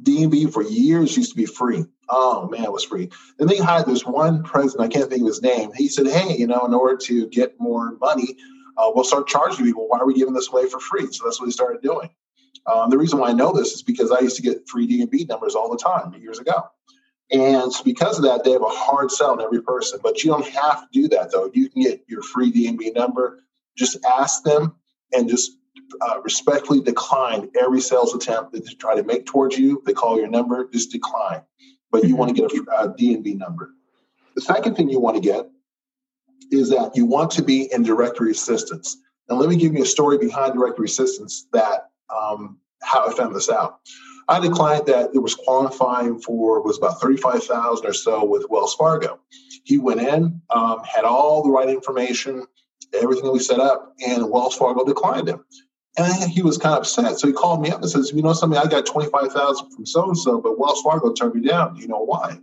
D and B for years used to be free. Oh man, it was free. Then they hired this one president. I can't think of his name. He said, "Hey, you know, in order to get more money, uh, we'll start charging people. Why are we giving this away for free?" So that's what he started doing. Um, the reason why I know this is because I used to get free D and B numbers all the time years ago. And because of that, they have a hard sell in every person. But you don't have to do that, though. You can get your free D and B number. Just ask them and just uh, respectfully decline every sales attempt that they try to make towards you. They call your number, just decline. But you want to get a, a D and B number. The second thing you want to get is that you want to be in directory assistance. And let me give you a story behind directory assistance that um, how I found this out. I had a client that was qualifying for, was about thirty-five thousand dollars or so with Wells Fargo. He went in, um, had all the right information, everything that we set up, and Wells Fargo declined him. And he was kind of upset. So he called me up and says, you know something, I got twenty-five thousand dollars from so-and-so, but Wells Fargo turned me down. Do you know why?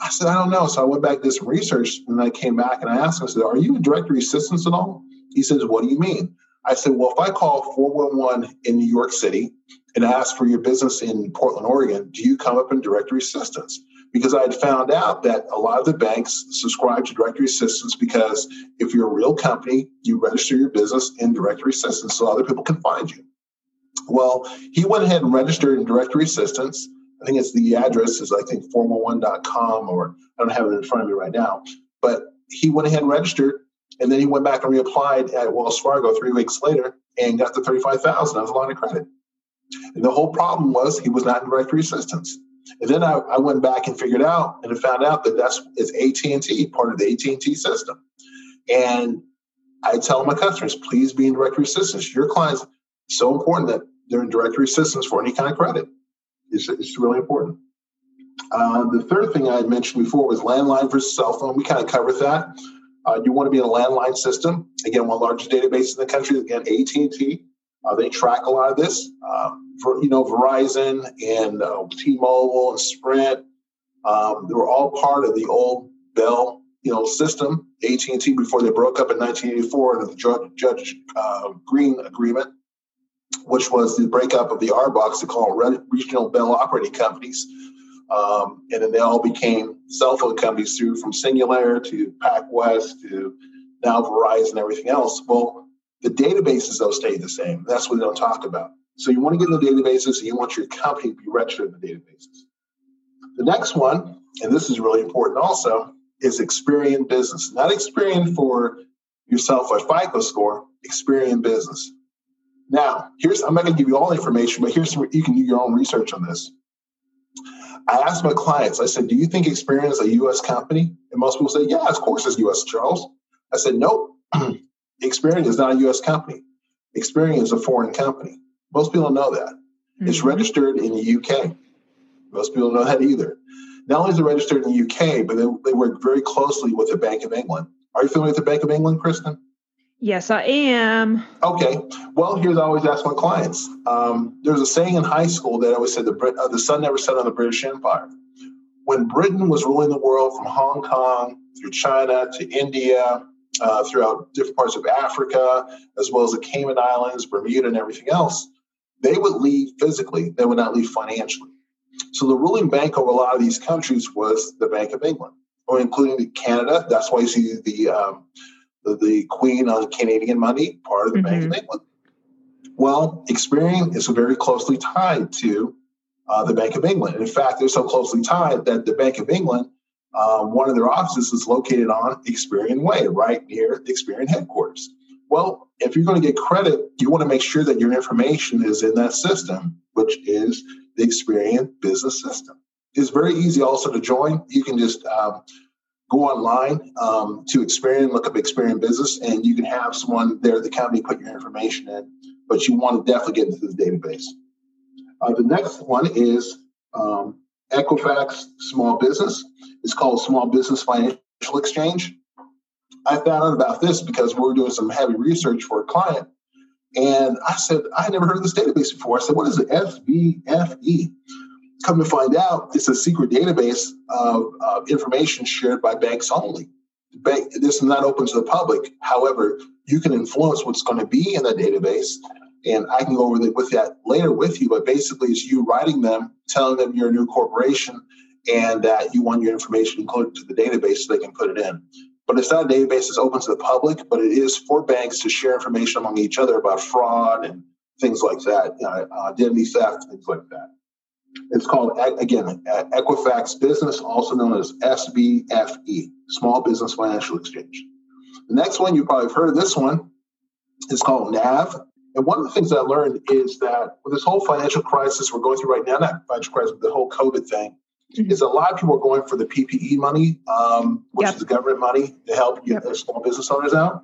I said, I don't know. So I went back to some research, and I came back and I asked him, I said, are you in directory assistance at all? He says, what do you mean? I said, well, if I call four one one in New York City and ask for your business in Portland, Oregon, do you come up in directory assistance? Because I had found out that a lot of the banks subscribe to directory assistance because if you're a real company, you register your business in directory assistance so other people can find you. Well, he went ahead and registered in directory assistance. I think it's the address is, I think, four one one dot com, or I don't have it in front of me right now. But he went ahead and registered. And then he went back and reapplied at Wells Fargo three weeks later and got the thirty-five thousand dollars as a line of credit. And the whole problem was he was not in directory assistance. And then I, I went back and figured out and found out that that's it's A T and T, part of the A T and T system. And I tell my customers, please be in directory assistance. Your client's so important that they're in directory assistance for any kind of credit. It's, it's really important. Uh, the third thing I had mentioned before was landline versus cell phone. We kind of covered that. Uh, you want to be in a landline system. Again, one of the largest databases in the country. Again, A T and T. Uh, they track a lot of this. Uh, for, you know, Verizon and uh, T-Mobile and Sprint. Um, they were all part of the old Bell, you know, system. A T and T before they broke up in nineteen eighty-four under the Judge, Judge uh, Green Agreement, which was the breakup of the R BOCs to call regional Bell operating companies. Um, and then they all became cell phone companies through from Singular to PacWest to now Verizon and everything else. Well, the databases, though, stayed the same. That's what they don't talk about. So you want to get in the databases and you want your company to be registered in the databases. The next one, and this is really important also, is Experian business. Not Experian for yourself a FICO score, Experian business. Now, here's I'm not going to give you all the information, but here's some, you can do your own research on this. I asked my clients, I said, do you think Experian is a U S company? And most people say, yeah, of course it's U S, Charles. I said, nope, Experian is not a U S company. Experian is a foreign company. Most people don't know that. Mm-hmm. It's registered in the U K. Most people don't know that either. Not only is it registered in the U K, but they, they work very closely with the Bank of England. Are you familiar with the Bank of England, Kristen? Yes, I am. Okay. Well, here's I always ask my clients. Um, there's a saying in high school that I always said, the, Brit- uh, the sun never set on the British Empire. When Britain was ruling the world from Hong Kong through China to India, uh, throughout different parts of Africa, as well as the Cayman Islands, Bermuda, and everything else, they would leave physically. They would not leave financially. So the ruling bank over a lot of these countries was the Bank of England, or including Canada. That's why you see the... Um, the Queen on Canadian money, part of the mm-hmm. Bank of England. Well, Experian is very closely tied to uh, the Bank of England. And in fact, they're so closely tied that the Bank of England, uh, one of their offices is located on Experian Way, right near the Experian headquarters. Well, if you're going to get credit, you want to make sure that your information is in that system, which is the Experian business system. It's very easy also to join. You can just... Um, go online um, to Experian, look up Experian Business, and you can have someone there at the company put your information in. But you want to definitely get into the database. Uh, the next one is um, Equifax Small Business. It's called Small Business Financial Exchange. I found out about this because we were doing some heavy research for a client, and I said, I had never heard of this database before. I said, what is it? S B F E. Come to find out, it's a secret database of, of information shared by banks only. Bank, this is not open to the public. However, you can influence what's going to be in the database, and I can go over the, with that later with you, but basically it's you writing them, telling them you're a new corporation and that you want your information included to the database so they can put it in. But it's not a database that's open to the public, but it is for banks to share information among each other about fraud and things like that, you know, identity theft, things like that. It's called, again, Equifax Business, also known as S B F E, Small Business Financial Exchange. The next one, you probably have heard of this one, is called N A V. And one of the things I learned is that with this whole financial crisis we're going through right now, not financial crisis, but the whole COVID thing, mm-hmm. is a lot of people are going for the P P E money, um, which yep. is the government money to help get yep. their small business owners out.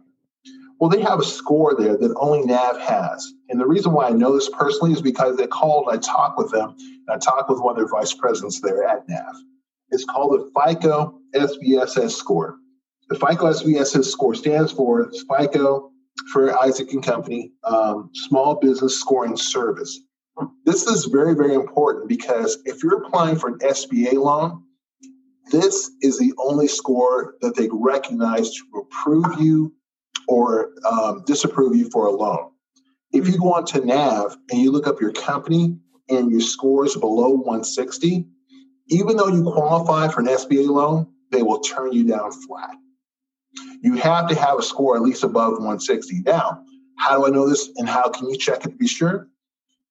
Well, they have a score there that only N A V has. And the reason why I know this personally is because they called, and I talked with them, and I talked with one of their vice presidents there at N A V. It's called the FICO S B S S score. The FICO S B S S score stands for FICO for Isaac and Company um, Small Business Scoring Service. This is very, very important because if you're applying for an S B A loan, this is the only score that they recognize to approve you or um, disapprove you for a loan. If you go on to N A V and you look up your company and your score is below one sixty, even though you qualify for an S B A loan, they will turn you down flat. You have to have a score at least above one sixty. Now, how do I know this and how can you check it to be sure?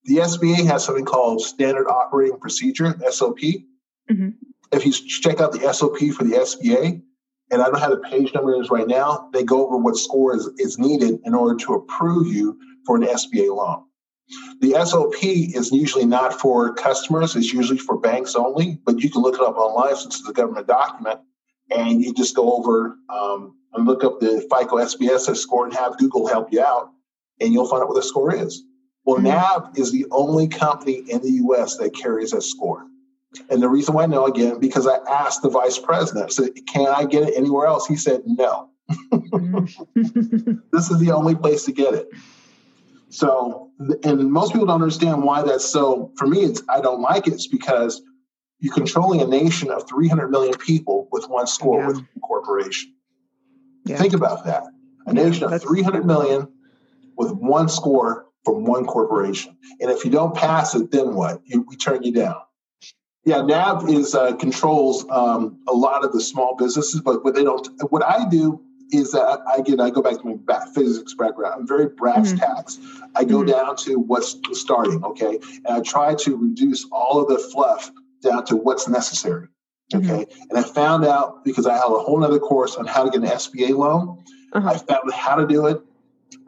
The S B A has something called Standard Operating Procedure, S O P. Mm-hmm. If you check out the S O P for the S B A, and I don't have the page number is right now, they go over what score is, is needed in order to approve you for an S B A loan. The S O P is usually not for customers. It's usually for banks only, but you can look it up online since it's a government document, and you just go over um, and look up the FICO S B S S score and have Google help you out, and you'll find out what the score is. Well, N A V is the only company in the U S that carries that score. And the reason why I know, again, because I asked the vice president, I said, can I get it anywhere else? He said, no. This is the only place to get it. So, and most people don't understand why that's so. For me, it's I don't like it. It's because you're controlling a nation of three hundred million people with one score, yeah. with one corporation. Yeah. Think about that. A yeah, nation of three hundred million with one score from one corporation. And if you don't pass it, then what? You, we turn you down. Yeah, N A V is uh, controls um, a lot of the small businesses, but what they don't. What I do is that I, again, I go back to my back, physics background. I'm very brass mm-hmm. tacks. I go mm-hmm. down to what's starting, okay, and I try to reduce all of the fluff down to what's necessary, okay. Mm-hmm. And I found out because I had a whole other course on how to get an S B A loan. Uh-huh. I found how to do it.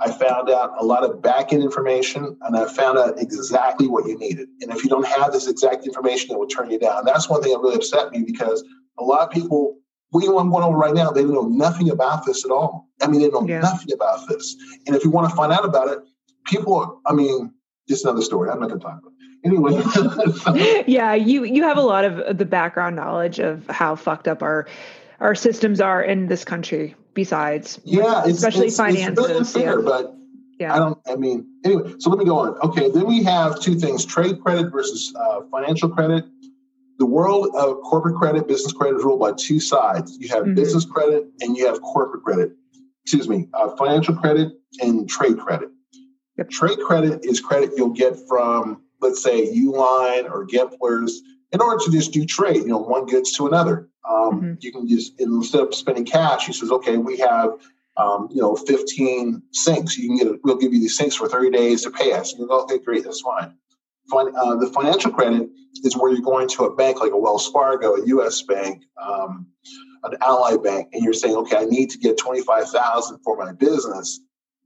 I found out a lot of back-end information, and I found out exactly what you needed. And if you don't have this exact information, it will turn you down. That's one thing that really upset me because a lot of people, we I'm going over right now, they know nothing about this at all. I mean, they know yeah. nothing about this. And if you want to find out about it, people are, I mean, just another story. I'm not going to talk about it. Anyway. yeah, you, you have a lot of the background knowledge of how fucked up our our systems are in this country. Besides, yeah, it's, especially it's, finances, it's really unfair, yeah. but yeah, I don't. I mean, anyway. So let me go on. Okay, then we have two things: trade credit versus uh, financial credit. The world of corporate credit, business credit is ruled by two sides. You have mm-hmm. business credit and you have corporate credit. Excuse me, uh, financial credit and trade credit. Yep. Trade credit is credit you'll get from, let's say, Uline or Gempler's in order to just do trade. You know, one goods to another. Um, mm-hmm. You can just, instead of spending cash, he says, okay, we have, um, you know, fifteen sinks. You can get, a, we'll give you these sinks for thirty days to pay us. And you go, okay, great, that's fine. Fin- uh, the financial credit is where you're going to a bank like a Wells Fargo, a U S Bank, um, an Ally Bank, and you're saying, okay, I need to get twenty-five thousand dollars for my business.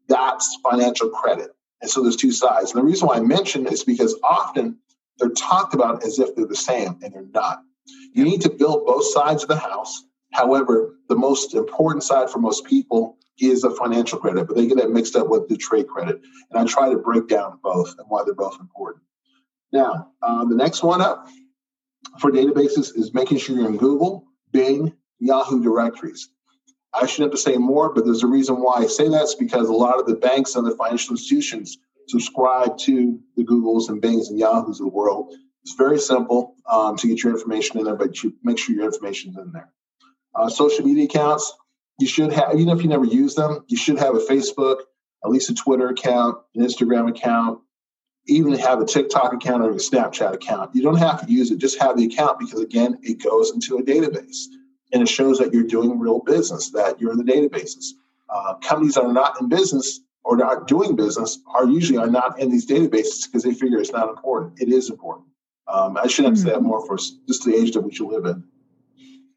That's financial credit. And so there's two sides. And the reason why I mention this is because often they're talked about as if they're the same, and they're not. You need to build both sides of the house However, the most important side for most people is a financial credit, but they get that mixed up with the trade credit. And I try to break down both and why they're both important. Now, uh, the next one up for databases is making sure you're in Google, Bing, Yahoo directories. I shouldn't have to say more, but there's a reason why I say that's because a lot of the banks and the financial institutions subscribe to the Googles and Bings and Yahoos of the world. It's very simple um, to get your information in there, but you make sure your information's in there. Uh, social media accounts, you should have, even if you never use them, you should have a Facebook, at least a Twitter account, an Instagram account, even have a TikTok account or a Snapchat account. You don't have to use it, just have the account because, again, it goes into a database and it shows that you're doing real business, that you're in the databases. Uh, companies that are not in business or not doing business are usually are not in these databases because they figure it's not important. It is important. Um, I shouldn't have said that more for just the age that we should live in.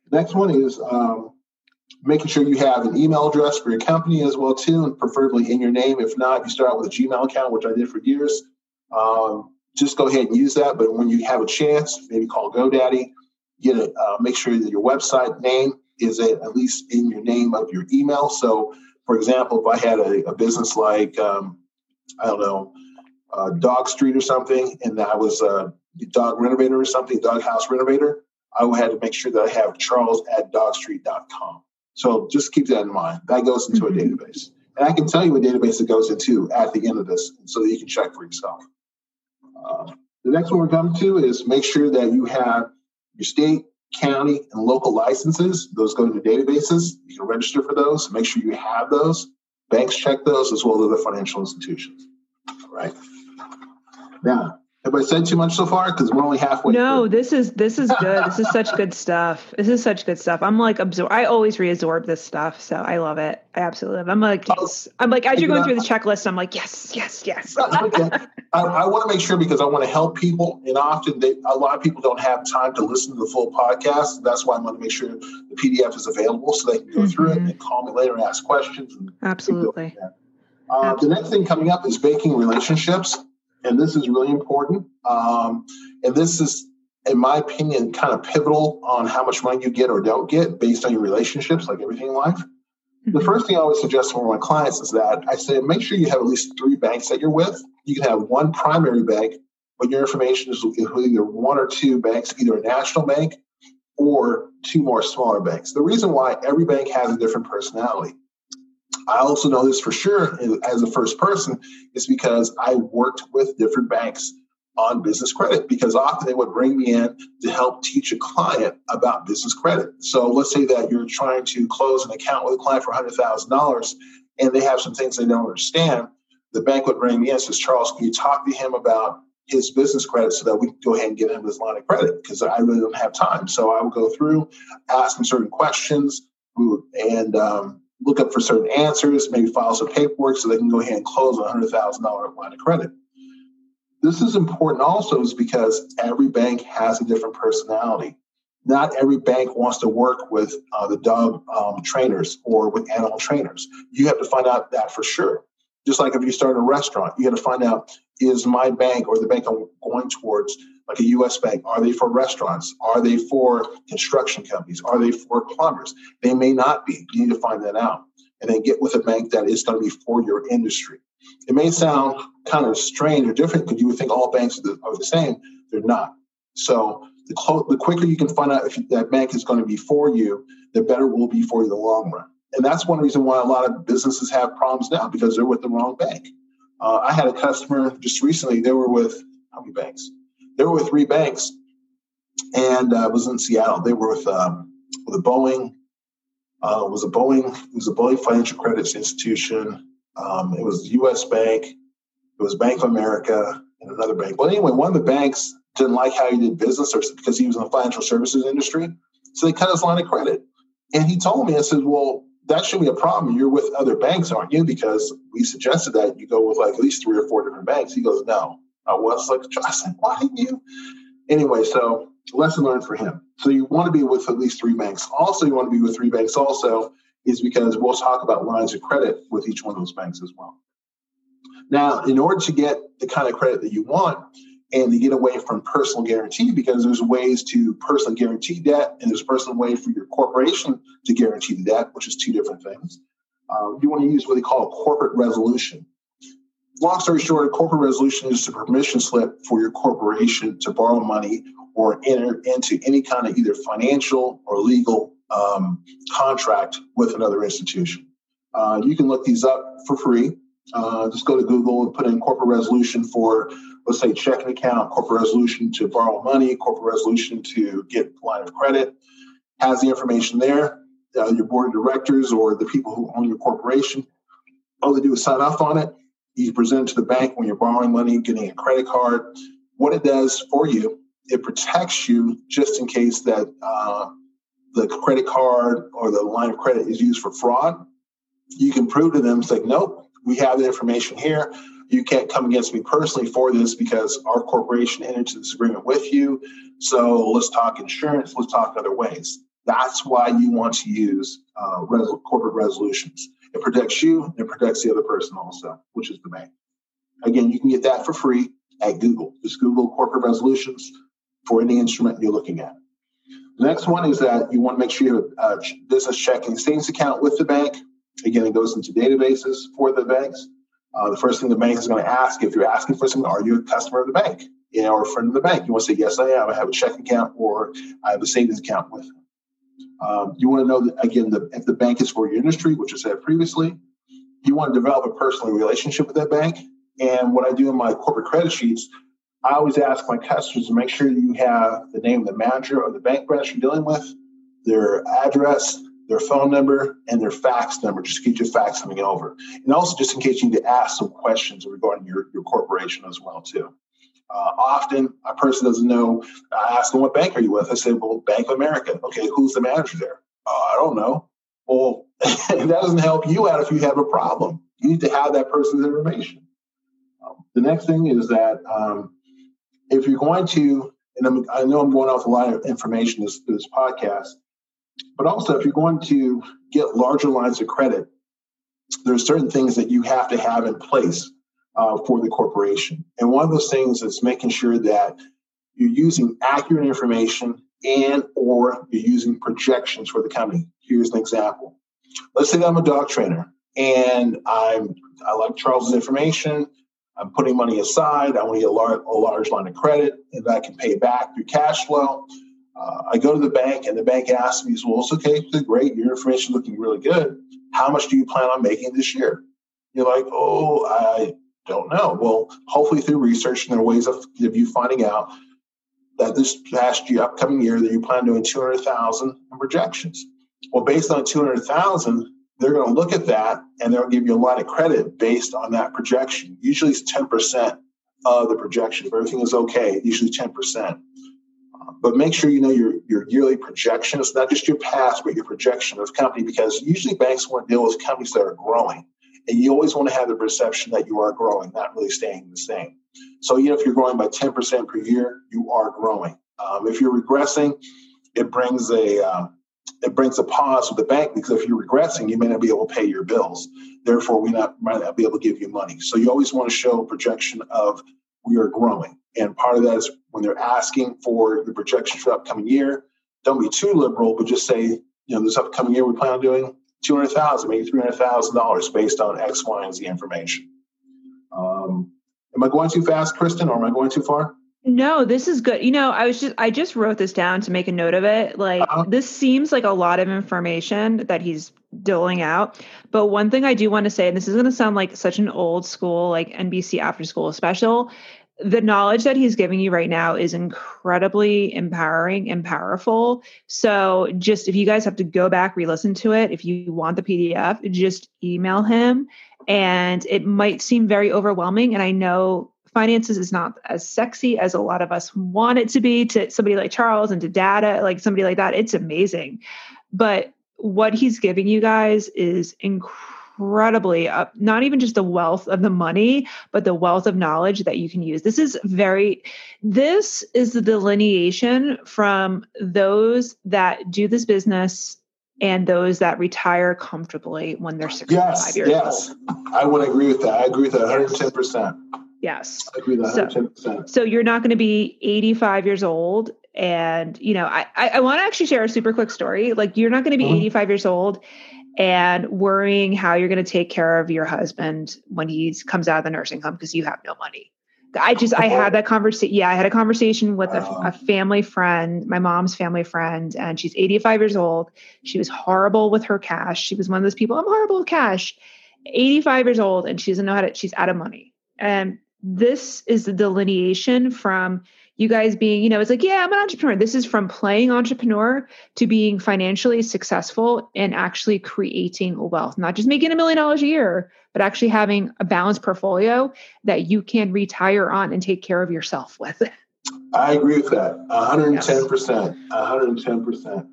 The next one is um, making sure you have an email address for your company as well, too, and preferably in your name. If not, if you start out with a Gmail account, which I did for years, um, just go ahead and use that. But when you have a chance, maybe call GoDaddy, get it, uh, make sure that your website name is at least in your name of your email. So, for example, if I had a, a business like, um, I don't know, uh, Dog Street or something, and I was a dog renovator or something, dog house renovator, I would have to make sure that I have Charles at dog street dot com. So just keep that in mind. That goes into mm-hmm. a database. And I can tell you a database that goes into at the end of this so that you can check for yourself. Uh, the next one we're coming to is make sure that you have your state, county, and local licenses. Those go into databases. You can register for those. Make sure you have those. Banks check those as well as other financial institutions. All right. Now, have I said too much so far? Because we're only halfway No, through. this is this is good. This is such good stuff. This is such good stuff. I'm like absorb. I always reabsorb this stuff, so I love it. I absolutely love it. I'm like, yes. I'm like, as you're going through the checklist, I'm like, yes, yes, yes. Okay. I, I want to make sure because I want to help people, and often they, a lot of people don't have time to listen to the full podcast. That's why I want to make sure the P D F is available so they can go mm-hmm. through it and call me later and ask questions. And absolutely. Uh, absolutely. The next thing coming up is making relationships. And this is really important. Um, and this is, in my opinion, kind of pivotal on how much money you get or don't get based on your relationships, like everything in life. Mm-hmm. The first thing I always suggest to my clients is that I say, make sure you have at least three banks that you're with. You can have one primary bank, but your information is with either one or two banks, either a national bank or two more smaller banks. The reason why every bank has a different personality. I also know this for sure as a first person is because I worked with different banks on business credit because often they would bring me in to help teach a client about business credit. So let's say that you're trying to close an account with a client for one hundred thousand dollars and they have some things they don't understand. The bank would bring me in and says, Charles, can you talk to him about his business credit so that we can go ahead and get him this line of credit because I really don't have time. So I would go through, ask him certain questions and, um, look up for certain answers, maybe file some paperwork so they can go ahead and close a one hundred thousand dollars line of credit. This is important also is because every bank has a different personality. Not every bank wants to work with uh, the dog um, trainers or with animal trainers. You have to find out that for sure. Just like if you start a restaurant, you got to find out, is my bank or the bank I'm going towards, like a U S bank, are they for restaurants? Are they for construction companies? Are they for plumbers? They may not be. You need to find that out. And then get with a bank that is going to be for your industry. It may sound kind of strange or different because you would think all banks are the, are the same. They're not. So the, clo- the quicker you can find out if that bank is going to be for you, the better it will be for you in the long run. And that's one reason why a lot of businesses have problems now because they're with the wrong bank. Uh, I had a customer just recently. They were with how many banks? They were with three banks, and uh, it was in Seattle. They were with um, with a Boeing. Uh, it was a Boeing. It was a Boeing financial credits institution. Um, it was U S Bank. It was Bank of America and another bank. Well, anyway, one of the banks didn't like how he did business, or because he was in the financial services industry, so they cut his line of credit. And he told me, I said, "Well, that should be a problem. You're with other banks, aren't you? Because we suggested that you go with like at least three or four different banks." He goes, "No." I was like, I said, why didn't you? Anyway, so lesson learned for him. So you want to be with at least three banks. Also, you want to be with three banks also is because we'll talk about lines of credit with each one of those banks as well. Now, in order to get the kind of credit that you want, and to get away from personal guarantee, because there's ways to personally guarantee debt and there's a personal way for your corporation to guarantee the debt, which is two different things. Um, you want to use what they call a corporate resolution. Long story short, a corporate resolution is a permission slip for your corporation to borrow money or enter into any kind of either financial or legal um, contract with another institution. Uh, you can look these up for free. Uh, just go to Google and put in corporate resolution for, let's say, checking account, corporate resolution to borrow money, corporate resolution to get line of credit. Has the information there. Uh, your board of directors or the people who own your corporation, all they do is sign off on it. You present it to the bank when you're borrowing money, getting a credit card. What it does for you, it protects you just in case that uh, the credit card or the line of credit is used for fraud. You can prove to them, say, nope, we have the information here. You can't come against me personally for this because our corporation entered into this agreement with you. So let's talk insurance. Let's talk other ways. That's why you want to use uh, res- corporate resolutions. It protects you and protects the other person also, which is the bank. Again, you can get that for free at Google. Just Google corporate resolutions for any instrument you're looking at. The next one is that you want to make sure you have a business checking savings account with the bank. Again, it goes into databases for the banks. Uh, the first thing the bank is going to ask, if you're asking for something, are you a customer of the bank, you know, or a friend of the bank? You want to say, yes, I am. I have a checking account or I have a savings account with them. Um, you want to know, that, again, the, if the bank is for your industry, which I said previously. You want to develop a personal relationship with that bank. And what I do in my corporate credit sheets, I always ask my customers to make sure you have the name of the manager of the bank branch you're dealing with, their address, their phone number, and their fax number, just to get your fax coming over. And also just in case you need to ask some questions regarding your, your corporation as well, too. Uh, often a person doesn't know. I ask them, what bank are you with? I say, well, Bank of America. Okay, who's the manager there? Oh, I don't know. Well, that doesn't help you out if you have a problem. You need to have that person's information. Um, the next thing is that um, if you're going to, and I'm, I know I'm going off a lot of information this, this podcast, but also if you're going to get larger lines of credit, there's certain things that you have to have in place Uh, for the corporation. And one of those things is making sure that you're using accurate information and or you're using projections for the company. Here's an example. Let's say that I'm a dog trainer and I'm, I like Charles's information. I'm putting money aside. I want to get a large, a large line of credit and I can pay back through cash flow. Uh, I go to the bank and the bank asks me, well, it's okay, it's great. Your information is looking really good. How much do you plan on making this year? You're like, oh, I... don't know. Well, hopefully through research, and there are ways of, of you finding out that this past year, upcoming year, that you plan on doing two hundred thousand in projections. Well, based on two hundred thousand, they're going to look at that and they'll give you a lot of credit based on that projection. Usually it's ten percent of the projection. If everything is okay, usually ten percent. But make sure you know your, your yearly projections, not just your past, but your projection of company, because usually banks want to deal with companies that are growing. And you always want to have the perception that you are growing, not really staying the same. So even if you're growing by ten percent per year, you are growing. Um, if you're regressing, it brings a uh, it brings a pause with the bank, because if you're regressing, you may not be able to pay your bills. Therefore, we not, might not be able to give you money. So you always want to show a projection of we are growing. And part of that is when they're asking for the projections for upcoming year, don't be too liberal, but just say, you know, this upcoming year we plan on doing two hundred thousand dollars, maybe three hundred thousand dollars based on X, Y, and Z information. Um, am I going too fast, Kristen, or am I going too far? No, this is good. You know, I was just, I just wrote this down to make a note of it. Like, uh-huh. This seems like a lot of information that he's doling out. But one thing I do want to say, and this is going to sound like such an old school, like N B C after school special, the knowledge that he's giving you right now is incredibly empowering and powerful. So just if you guys have to go back, re-listen to it, if you want the P D F, just email him. And it might seem very overwhelming. And I know finances is not as sexy as a lot of us want it to be to somebody like Charles and to data, like somebody like that. It's amazing. But what he's giving you guys is incredible. Incredibly, uh, not even just the wealth of the money, but the wealth of knowledge that you can use. This is very, this is the delineation from those that do this business and those that retire comfortably when they're sixty-five yes, years yes. old. Yes, I would agree with that. I agree with that one hundred ten percent. Yes. I agree that one hundred percent. So, so you're not going to be eighty-five years old. And, you know, I, I, I want to actually share a super quick story. Like, you're not going to be mm-hmm. eighty-five years old and worrying how you're going to take care of your husband when he comes out of the nursing home because you have no money. I just, I had that conversation. Yeah. I had a conversation with wow. a, a family friend, my mom's family friend, and she's eighty-five years old. She was horrible with her cash. She was one of those people, I'm horrible with cash, eighty-five years old. And she doesn't know how to, she's out of money. And this is the delineation from you guys being, you know, it's like, yeah, I'm an entrepreneur. This is from playing entrepreneur to being financially successful and actually creating wealth, not just making a million dollars a year, but actually having a balanced portfolio that you can retire on and take care of yourself with. I agree with that. one hundred ten percent. one hundred ten percent.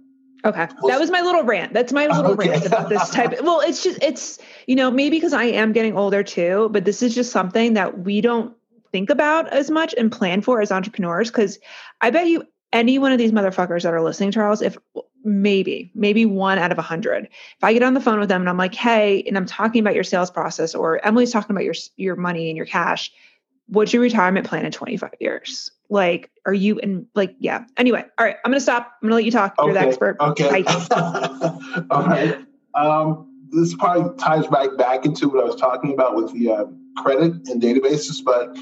Okay. That was my little rant. That's my little okay. rant about this type. Of, well, it's just, it's, you know, maybe because I am getting older too, but this is just something that we don't think about as much and plan for as entrepreneurs. Cause I bet you any one of these motherfuckers that are listening, Charles, if maybe, maybe one out of a hundred, if I get on the phone with them and I'm like, hey, and I'm talking about your sales process, or Emily's talking about your, your money and your cash, what's your retirement plan in twenty-five years? Like, are you in like, yeah. Anyway. All right. I'm going to stop. I'm going to let you talk. Okay, you're the expert. Okay. All right. Um, this probably ties right back into what I was talking about with the uh, credit and databases. But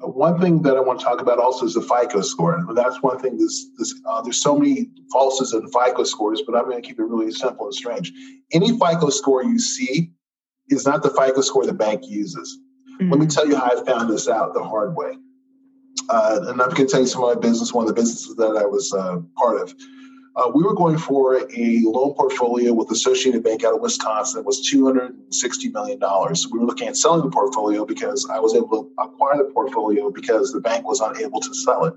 one thing that I want to talk about also is the FICO score. And that's one thing this, this, uh, there's so many falses in FICO scores, but I'm going to keep it really simple and strange. Any FICO score you see is not the FICO score the bank uses. Mm-hmm. Let me tell you how I found this out the hard way. Uh, and I'm going to tell you some of my business, one of the businesses that I was uh, part of. Uh, we were going for a loan portfolio with Associated Bank out of Wisconsin. It was two hundred sixty million dollars. We were looking at selling the portfolio because I was able to acquire the portfolio because the bank was unable to sell it.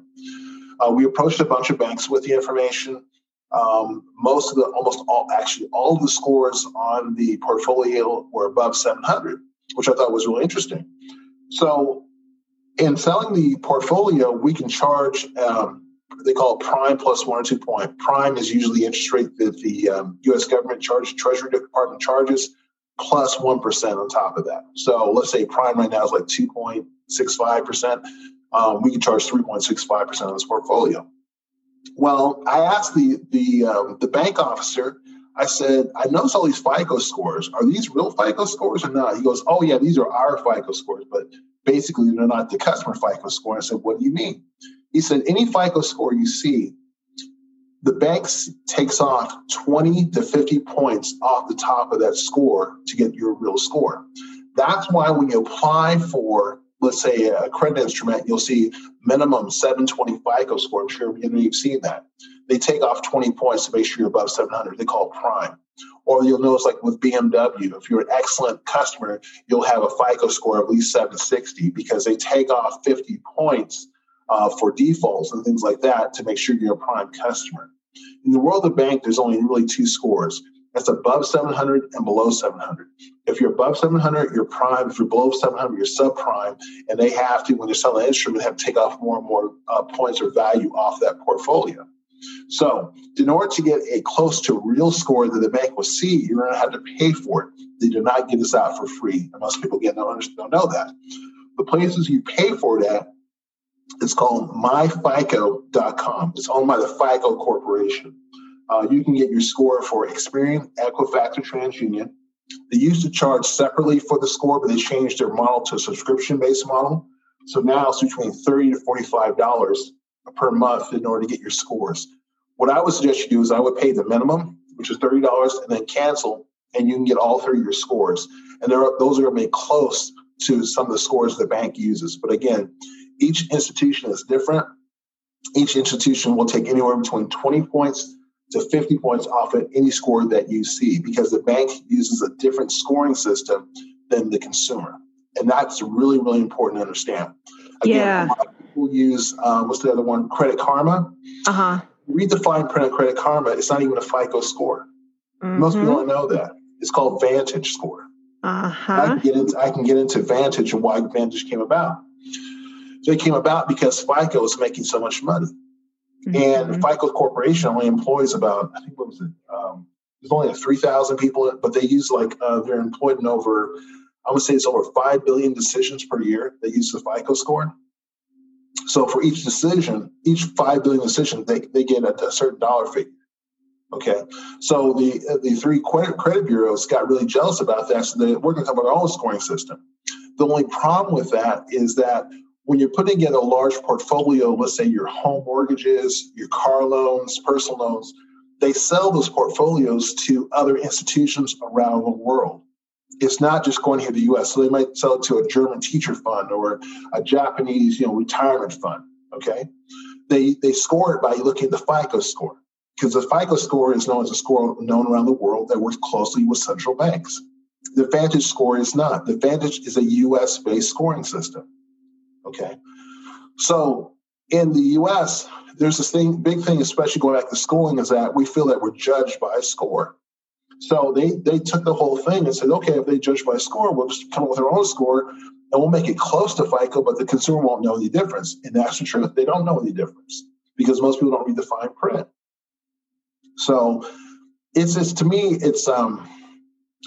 Uh, we approached a bunch of banks with the information. Um, most of the, almost all, actually all of the scores on the portfolio were above seven hundred, which I thought was really interesting. So in selling the portfolio, we can charge, um, they call it prime plus one or two point. Prime is usually the interest rate that the um, U S government charges, Treasury Department charges, plus one percent on top of that. So let's say prime right now is like two point six five percent. Um, we can charge three point six five percent on this portfolio. Well, I asked the, the, um, the bank officer, I said, I noticed all these FICO scores. Are these real FICO scores or not? He goes, oh, yeah, these are our FICO scores, but basically they're not the customer FICO score. I said, what do you mean? He said, any FICO score you see, the bank takes off twenty to fifty points off the top of that score to get your real score. That's why when you apply for, let's say, a credit instrument, you'll see minimum seven twenty FICO score. I'm sure you've seen that. They take off twenty points to make sure you're above seven hundred. They call it prime. Or you'll notice, like with B M W, if you're an excellent customer, you'll have a FICO score of at least seven sixty because they take off fifty points uh, for defaults and things like that to make sure you're a prime customer. In the world of bank, there's only really two scores. That's above seven hundred and below seven hundred. If you're above seven hundred, you're prime. If you're below seven hundred, you're subprime. And they have to, when they're selling an instrument, have to take off more and more uh, points or value off that portfolio. So in order to get a close to real score that the bank will see, you're going to have to pay for it. They do not give this out for free, and most people get don't, don't know that. The places you pay for it at, it's called my fico dot com. It's owned by the FICO Corporation. Uh, you can get your score for Experian, Equifax, or TransUnion. They used to charge separately for the score, but they changed their model to a subscription-based model. So now it's between thirty dollars to forty-five dollars per month in order to get your scores. What I would suggest you do is I would pay the minimum, which is thirty dollars, and then cancel, and you can get all three of your scores. And there are, those are going to be close to some of the scores the bank uses. But again, each institution is different. Each institution will take anywhere between twenty points to fifty points off at any score that you see because the bank uses a different scoring system than the consumer. And that's really, really important to understand. Again, yeah. A lot of people use, um, what's the other one? Credit Karma. Uh-huh. Read the fine print of Credit Karma. It's not even a FICO score. Mm-hmm. Most people don't know that. It's called Vantage Score. Uh-huh. I can get into, I can get into Vantage and why Vantage came about. So it came about because FICO is making so much money. Mm-hmm. And FICO Corporation only employs about, I think, what was it? Um, there's only like three thousand people, but they use like, uh, they're employed in over I would say it's over five billion decisions per year that use the FICO score. So for each decision, each five billion decisions, they, they get a, a certain dollar figure. Okay. So the the three credit bureaus got really jealous about that. So they were going to come up with their own scoring system. The only problem with that is that when you're putting in a large portfolio, let's say your home mortgages, your car loans, personal loans, they sell those portfolios to other institutions around the world. It's not just going here to the U S. So they might sell it to a German teacher fund or a Japanese, you know, retirement fund. Okay. They they score it by looking at the FICO score, because the FICO score is known as a score known around the world that works closely with central banks. The Vantage score is not. The Vantage is a U S-based scoring system. Okay. So in the U S, there's this thing, big thing, especially going back to schooling, is that we feel that we're judged by a score. So they they took the whole thing and said, okay, if they judge by score, we'll just come up with our own score and we'll make it close to FICO, but the consumer won't know the difference. And that's the truth. They don't know the difference because most people don't read the fine print. So it's just, to me, it's um,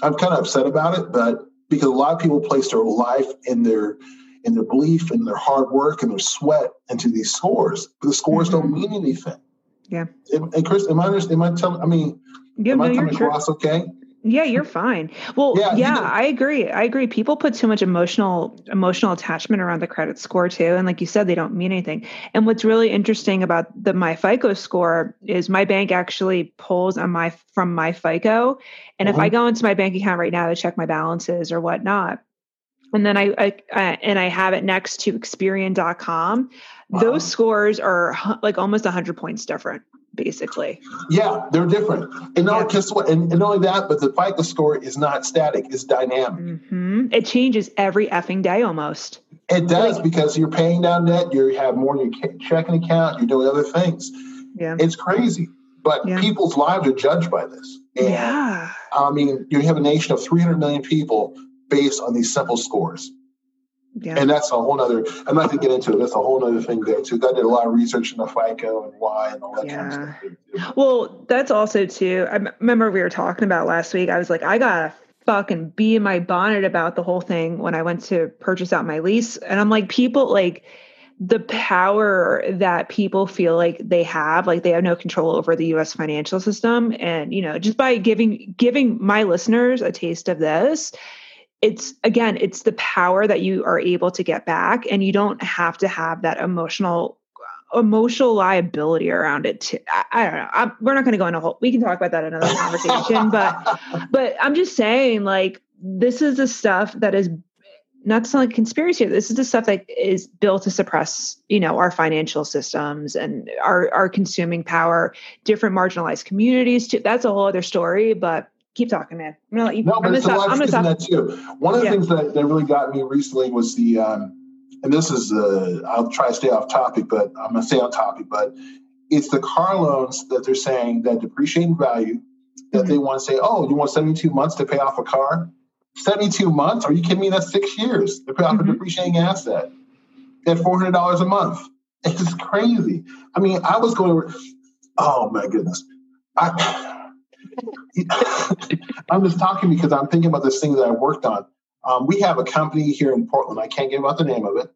I'm kind of upset about it, but because a lot of people place their life and their and their belief and their hard work and their sweat into these scores, but the scores mm-hmm. don't mean anything. Yeah. And, and Chris, am I am I telling? I mean, yeah, am no, I coming you're, across okay? Yeah, you're fine. Well, yeah, yeah you know, I agree. I agree. People put too much emotional emotional attachment around the credit score too, and like you said, they don't mean anything. And what's really interesting about the MyFICO score is my bank actually pulls on my from MyFICO, and mm-hmm. if I go into my bank account right now to check my balances or whatnot, and then I, I, I and I have it next to Experian dot com, wow. those scores are like almost one hundred points different. Basically. Yeah, they're different. And not, yeah. just, and, and not only that, but the FICO score is not static. It's dynamic. Mm-hmm. It changes every effing day almost. It does, like, because you're paying down debt, you have more in your checking account, you're doing other things. Yeah, it's crazy. But yeah. people's lives are judged by this. And, yeah. I mean, you have a nation of three hundred million people based on these simple scores. Yeah. And that's a whole other, I'm not going to get into it. That's a whole other thing there too. I did a lot of research into FICO and why and all that yeah. kind of stuff. Too. Well, that's also too, I remember we were talking about last week. I was like, I got a fucking bee in my bonnet about the whole thing when I went to purchase out my lease. And I'm like, people like the power that people feel like they have, like they have no control over the U S financial system. And, you know, just by giving, giving my listeners a taste of this, it's, again, it's the power that you are able to get back, and you don't have to have that emotional, emotional liability around it. Too. I, I don't know. I'm, we're not going to go in a whole, we can talk about that in another conversation, but, but I'm just saying, like, this is the stuff that is not to sound like conspiracy. This is the stuff that is built to suppress, you know, our financial systems and our, our consuming power, different marginalized communities too. That's a whole other story, but keep talking, man. I'm gonna let you. No, but I'm it's a lot of that too. One of the yeah. things that, that really got me recently was the, um, and this is, uh, I'll try to stay off topic, but I'm gonna stay on topic. But it's the car loans that they're saying that depreciate in value. That mm-hmm. they want to say, oh, you want seventy-two months to pay off a car? seventy-two months? Are you kidding me? That's six years to pay off mm-hmm. a depreciating asset at four hundred dollars a month. It's crazy. I mean, I was going. Oh my goodness. I. I'm just talking because I'm thinking about this thing that I worked on. Um, we have a company here in Portland. I can't give out the name of it,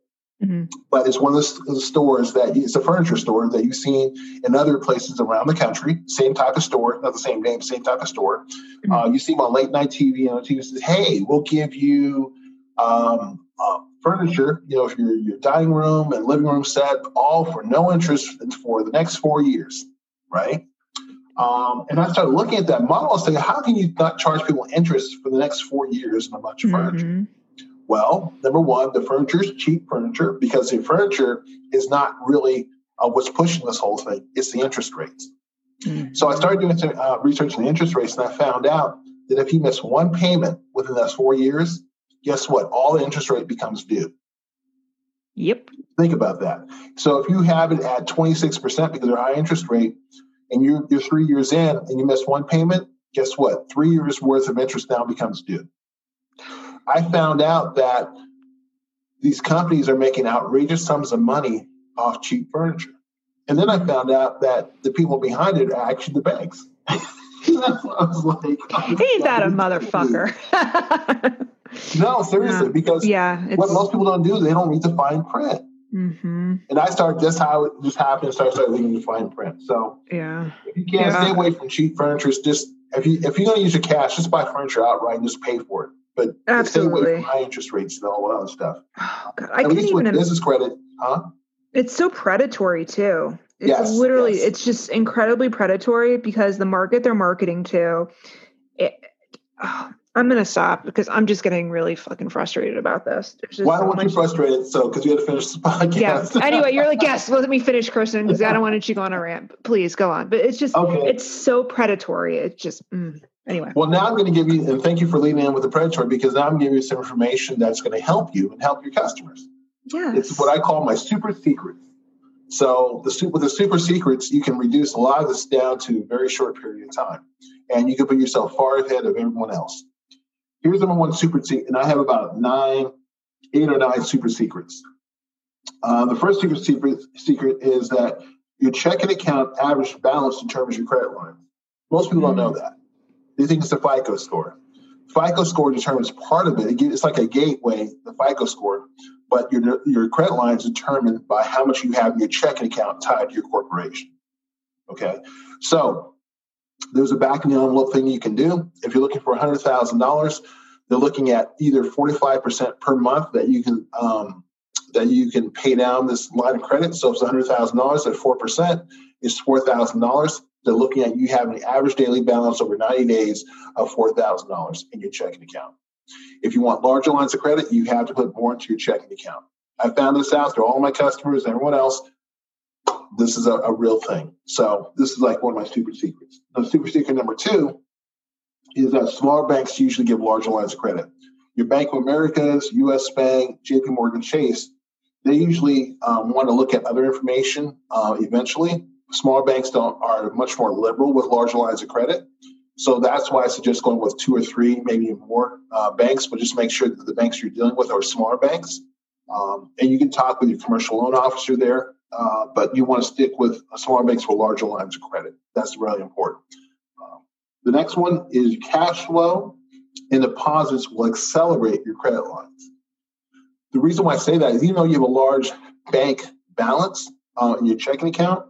mm-hmm. but it's one of the stores that it's a furniture store that you've seen in other places around the country. Same type of store, not the same name, same type of store. Mm-hmm. Uh, you see them on late night T V, and the T V says, "Hey, we'll give you um, uh, furniture, you know, for your, your dining room and living room set, all for no interest for the next four years, right?" Um, and I started looking at that model and saying, how can you not charge people interest for the next four years on a bunch of furniture? Mm-hmm. Well, number one, the furniture is cheap furniture because the furniture is not really uh, what's pushing this whole thing. It's the interest rates. Mm-hmm. So I started doing some uh, research on the interest rates, and I found out that if you miss one payment within those four years, guess what? All the interest rate becomes due. Yep. Think about that. So if you have it at twenty-six percent because of their high interest rate, and you, you're three years in and you miss one payment, guess what? Three years worth of interest now becomes due. I found out that these companies are making outrageous sums of money off cheap furniture. And then I found out that the people behind it are actually the banks. I was like, ain't that a motherfucker? No, seriously, yeah. because yeah, what most people don't do is they don't read the fine print. Mm-hmm. And I start, that's how it just happened, start started reading the fine print. So yeah, if you can't yeah. stay away from cheap furniture, just if, you, if you're going to use your cash, just buy furniture outright and just pay for it. But absolutely, stay away from high interest rates and all that other stuff. Oh, God. I At least with business credit, huh? It's so predatory too. It's yes, literally, yes. it's just incredibly predatory because the market they're marketing to, it, oh, I'm going to stop because I'm just getting really fucking frustrated about this. Why don't you frustrated? So, because we had to finish the podcast. Yeah. Anyway, you're like, yes, let me finish, Kristen, because I don't want to cheek on a rant. Please go on. But it's just, okay. it's so predatory. It's just, mm. anyway. Well, now I'm going to give you, and thank you for leading in with the predatory, because now I'm giving you some information that's going to help you and help your customers. Yes. It's what I call my super secrets. So the, with the super secrets, you can reduce a lot of this down to a very short period of time. And you can put yourself far ahead of everyone else. Here's number one super secret. And I have about nine, eight or nine super secrets. Uh, the first super secret, secret is that your checking account average balance determines your credit line. Most people don't know that. They think it's the FICO score. FICO score determines part of it. It's like a gateway, the FICO score, but your your credit line is determined by how much you have in your checking account tied to your corporation. Okay, so there's a back of the envelope thing you can do. If you're looking for one hundred thousand dollars, they're looking at either forty-five percent per month that you can um, that you can pay down this line of credit. So if it's one hundred thousand dollars at four percent, it's four thousand dollars. They're looking at you having an average daily balance over ninety days of four thousand dollars in your checking account. If you want larger lines of credit, you have to put more into your checking account. I found this out through all my customers and everyone else. This is a, a real thing. So this is like one of my super secrets. The super secret number two is that smaller banks usually give larger lines of credit. Your Bank of America, U S Bank, J P Morgan Chase, they usually um, want to look at other information uh, eventually. Smaller banks don't are much more liberal with larger lines of credit. So that's why I suggest going with two or three, maybe more uh, banks, but just make sure that the banks you're dealing with are smaller banks. Um, and you can talk with your commercial loan officer there, uh, but you want to stick with smaller banks for larger lines of credit. That's really important. Um, the next one is cash flow and deposits will accelerate your credit lines. The reason why I say that is even though you have a large bank balance uh, in your checking account,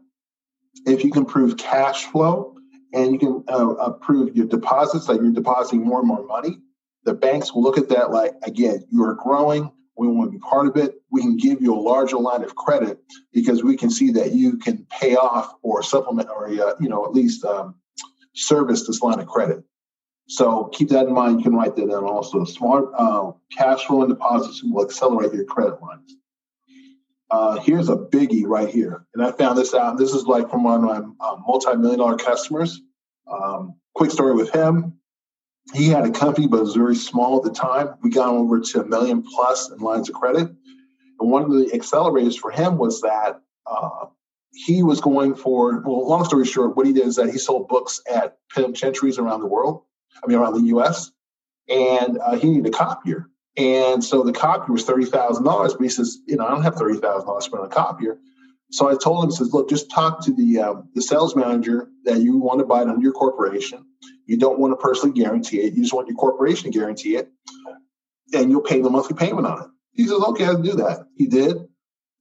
if you can prove cash flow and you can uh, prove your deposits, like you're depositing more and more money, the banks will look at that like, again, you are growing. We want to be part of it. We can give you a larger line of credit because we can see that you can pay off or supplement or, uh, you know, at least um, service this line of credit. So keep that in mind. You can write that down also. Smart uh, cash flow and deposits will accelerate your credit lines. Uh, here's a biggie right here. And I found this out. This is like from one of my uh, multi-million dollar customers. Um, quick story with him. He had a company, but it was very small at the time. We got over to a million plus in lines of credit. And one of the accelerators for him was that uh, he was going for, well, long story short, what he did is that he sold books at penitentiaries around the world, I mean, around the U S, and uh, he needed a copier. And so the copier was thirty thousand dollars, but he says, you know, I don't have thirty thousand dollars spent on a copier. So I told him, says, look, just talk to the um, the sales manager that you want to buy it under your corporation. You don't want to personally guarantee it. You just want your corporation to guarantee it. And you'll pay the monthly payment on it. He says, okay, I'll do that. He did.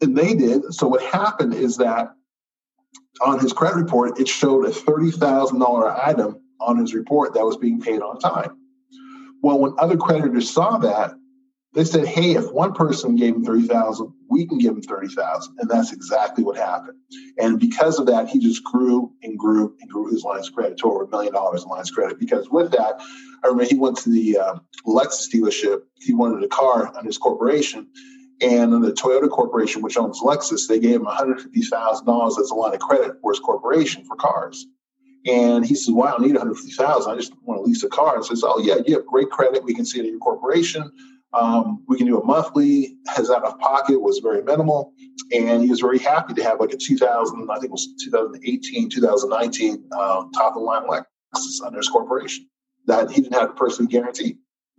And they did. So what happened is that on his credit report, it showed a thirty thousand dollars item on his report that was being paid on time. Well, when other creditors saw that, they said, hey, if one person gave him thirty thousand dollars, we can give him thirty thousand dollars. And that's exactly what happened. And because of that, he just grew and grew and grew his lines of credit to over a million dollars in lines of credit. Because with that, I remember he went to the uh, Lexus dealership. He wanted a car on his corporation. And on the Toyota Corporation, which owns Lexus, they gave him one hundred fifty thousand dollars as a line of credit for his corporation for cars. And he says, well, I don't need one hundred fifty thousand dollars. I just want to lease a car. And says, oh, yeah, you have great credit. We can see it in your corporation. Um, we can do a monthly. His out-of-pocket was very minimal. And he was very happy to have like a two thousand, I think it was two thousand eighteen, two thousand nineteen uh, top-of-the-line Lexus under his corporation that he didn't have to personally guarantee.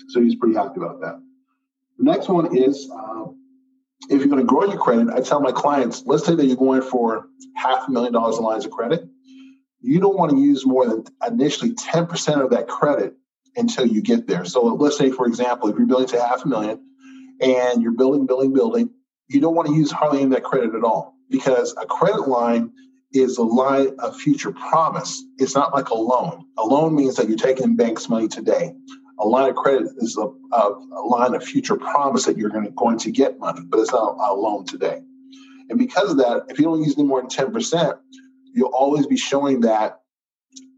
So he was pretty happy about that. The next one is um, if you're going to grow your credit, I tell my clients, let's say that you're going for half a million dollars in lines of credit. You don't want to use more than initially ten percent of that credit until you get there. So let's say, for example, if you're billing to half a million and you're building, building, building, you don't want to use hardly any of that credit at all, because a credit line is a line of future promise. It's not like a loan. A loan means that you're taking bank's money today. A line of credit is a, a, a line of future promise that you're going to, going to get money, but it's not a loan today. And because of that, if you don't use any more than ten percent, you'll always be showing that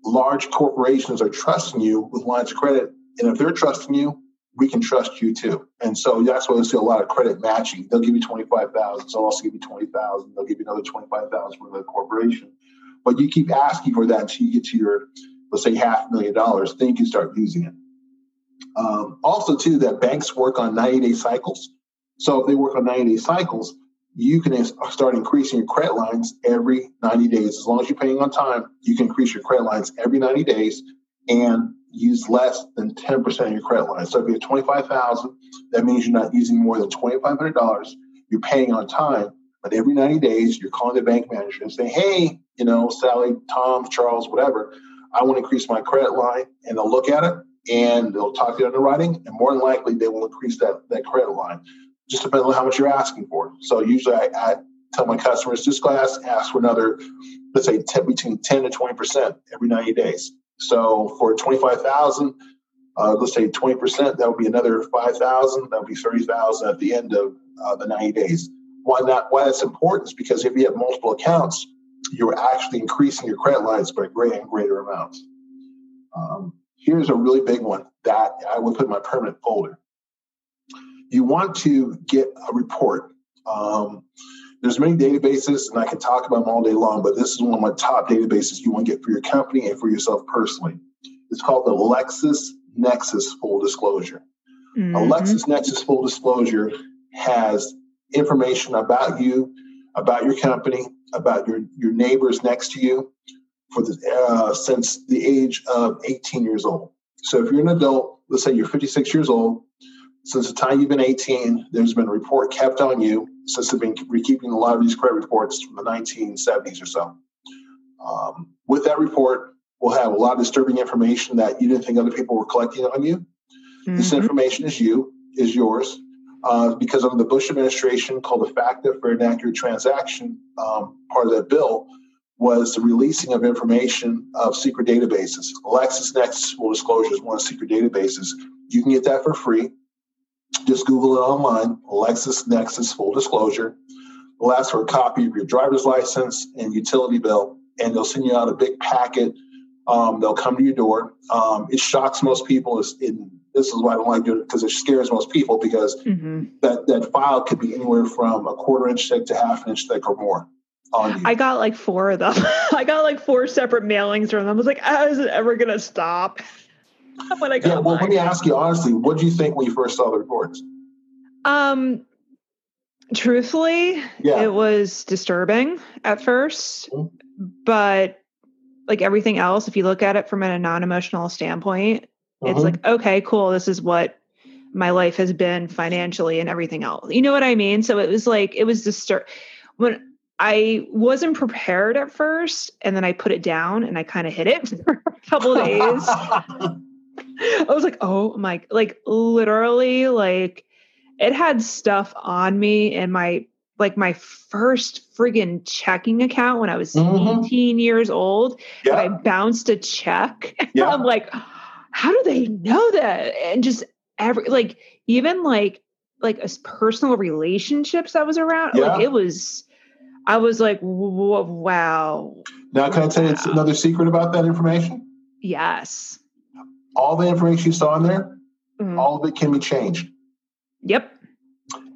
large corporations are trusting you with lines of credit. And if they're trusting you, we can trust you too. And so that's why we see a lot of credit matching. They'll give you twenty-five thousand dollars. They'll also give you twenty thousand dollars. They'll give you another twenty-five thousand dollars for the corporation. But you keep asking for that until you get to your, let's say, half a million dollars. Then you can start using it. Um, also, too, that banks work on ninety-day cycles. So if they work on ninety-day cycles, you can start increasing your credit lines every ninety days. As long as you're paying on time, you can increase your credit lines every ninety days and use less than ten percent of your credit lines. So if you have twenty-five thousand dollars, that means you're not using more than twenty-five hundred dollars. You're paying on time, but every ninety days, you're calling the bank manager and saying, hey, you know, Sally, Tom, Charles, whatever, I want to increase my credit line. And they'll look at it and they'll talk to you underwriting, and more than likely, they will increase that, that credit line. Just depends on how much you're asking for. So usually I, I tell my customers, just go ask, ask for another, let's say ten, between ten to twenty percent every ninety days. So for twenty-five thousand dollars, uh, let's say twenty percent, that would be another five thousand dollars. That would be thirty thousand dollars at the end of uh, the ninety days. Why not? Why that's important is because if you have multiple accounts, you're actually increasing your credit lines by greater and greater amounts. Um, here's a really big one that I would put in my permanent folder. You want to get a report. Um, there's many databases, and I can talk about them all day long, but this is one of my top databases you want to get for your company and for yourself personally. It's called the LexisNexis Full Disclosure. Mm-hmm. A LexisNexis Full Disclosure has information about you, about your company, about your, your neighbors next to you for the, uh, since the age of eighteen years old. So if you're an adult, let's say you're fifty-six years old, since the time you've been eighteen, there's been a report kept on you since they've been keeping a lot of these credit reports from the nineteen seventies or so. Um, with that report, we'll have a lot of disturbing information that you didn't think other people were collecting on you. Mm-hmm. This information is you, is yours, uh, because under the Bush administration, called the FACTA, Fair and Accurate Transaction, um, part of that bill was the releasing of information of secret databases. LexisNexis Full Disclosure is one of the secret databases. You can get that for free. Just Google it online, LexisNexis Full Disclosure. They'll ask for a copy of your driver's license and utility bill, and they'll send you out a big packet. Um, they'll come to your door. Um, it shocks most people. It's, it, this is why I don't like doing it, because it scares most people, because mm-hmm. that, that file could be anywhere from a quarter-inch thick to half-inch thick or more. I got like four of them. I got like four separate mailings from them. I was like, oh, is it ever going to stop? When I got yeah, well, mine. Let me ask you honestly, what did you think when you first saw the reports? Um, truthfully, yeah. It was disturbing at first, mm-hmm. but like everything else, if you look at it from a non-emotional standpoint, mm-hmm. it's like, okay, cool. This is what my life has been financially and everything else. You know what I mean? So it was like, it was disturb- when I wasn't prepared at first, and then I put it down and I kind of hid it for a couple of days. I was like, oh my, like literally, like it had stuff on me in my, like my first friggin' checking account when I was mm-hmm. eighteen years old, yeah. I bounced a check. Yeah. I'm like, how do they know that? And just every, like, even like, like a personal relationships I was around, yeah. like it was, I was like, wow. Now, can wow. I tell you another secret about that information? Yes. All the information you saw in there, mm-hmm. all of it can be changed. Yep.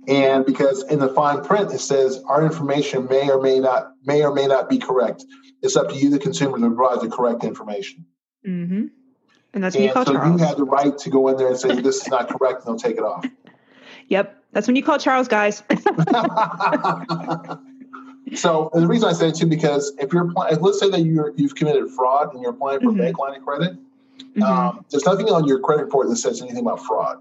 And because in the fine print, it says our information may or may not may or may not be correct. It's up to you, the consumer, to provide the correct information. Mm-hmm. And that's when and you call so Charles. You have the right to go in there and say, this is not correct, and they'll take it off. Yep. That's when you call Charles, guys. So the reason I say it, too, because if you're applying, let's say that you're, you've committed fraud and you're applying for mm-hmm. a bank line of credit, Mm-hmm. Um, there's nothing on your credit report that says anything about fraud.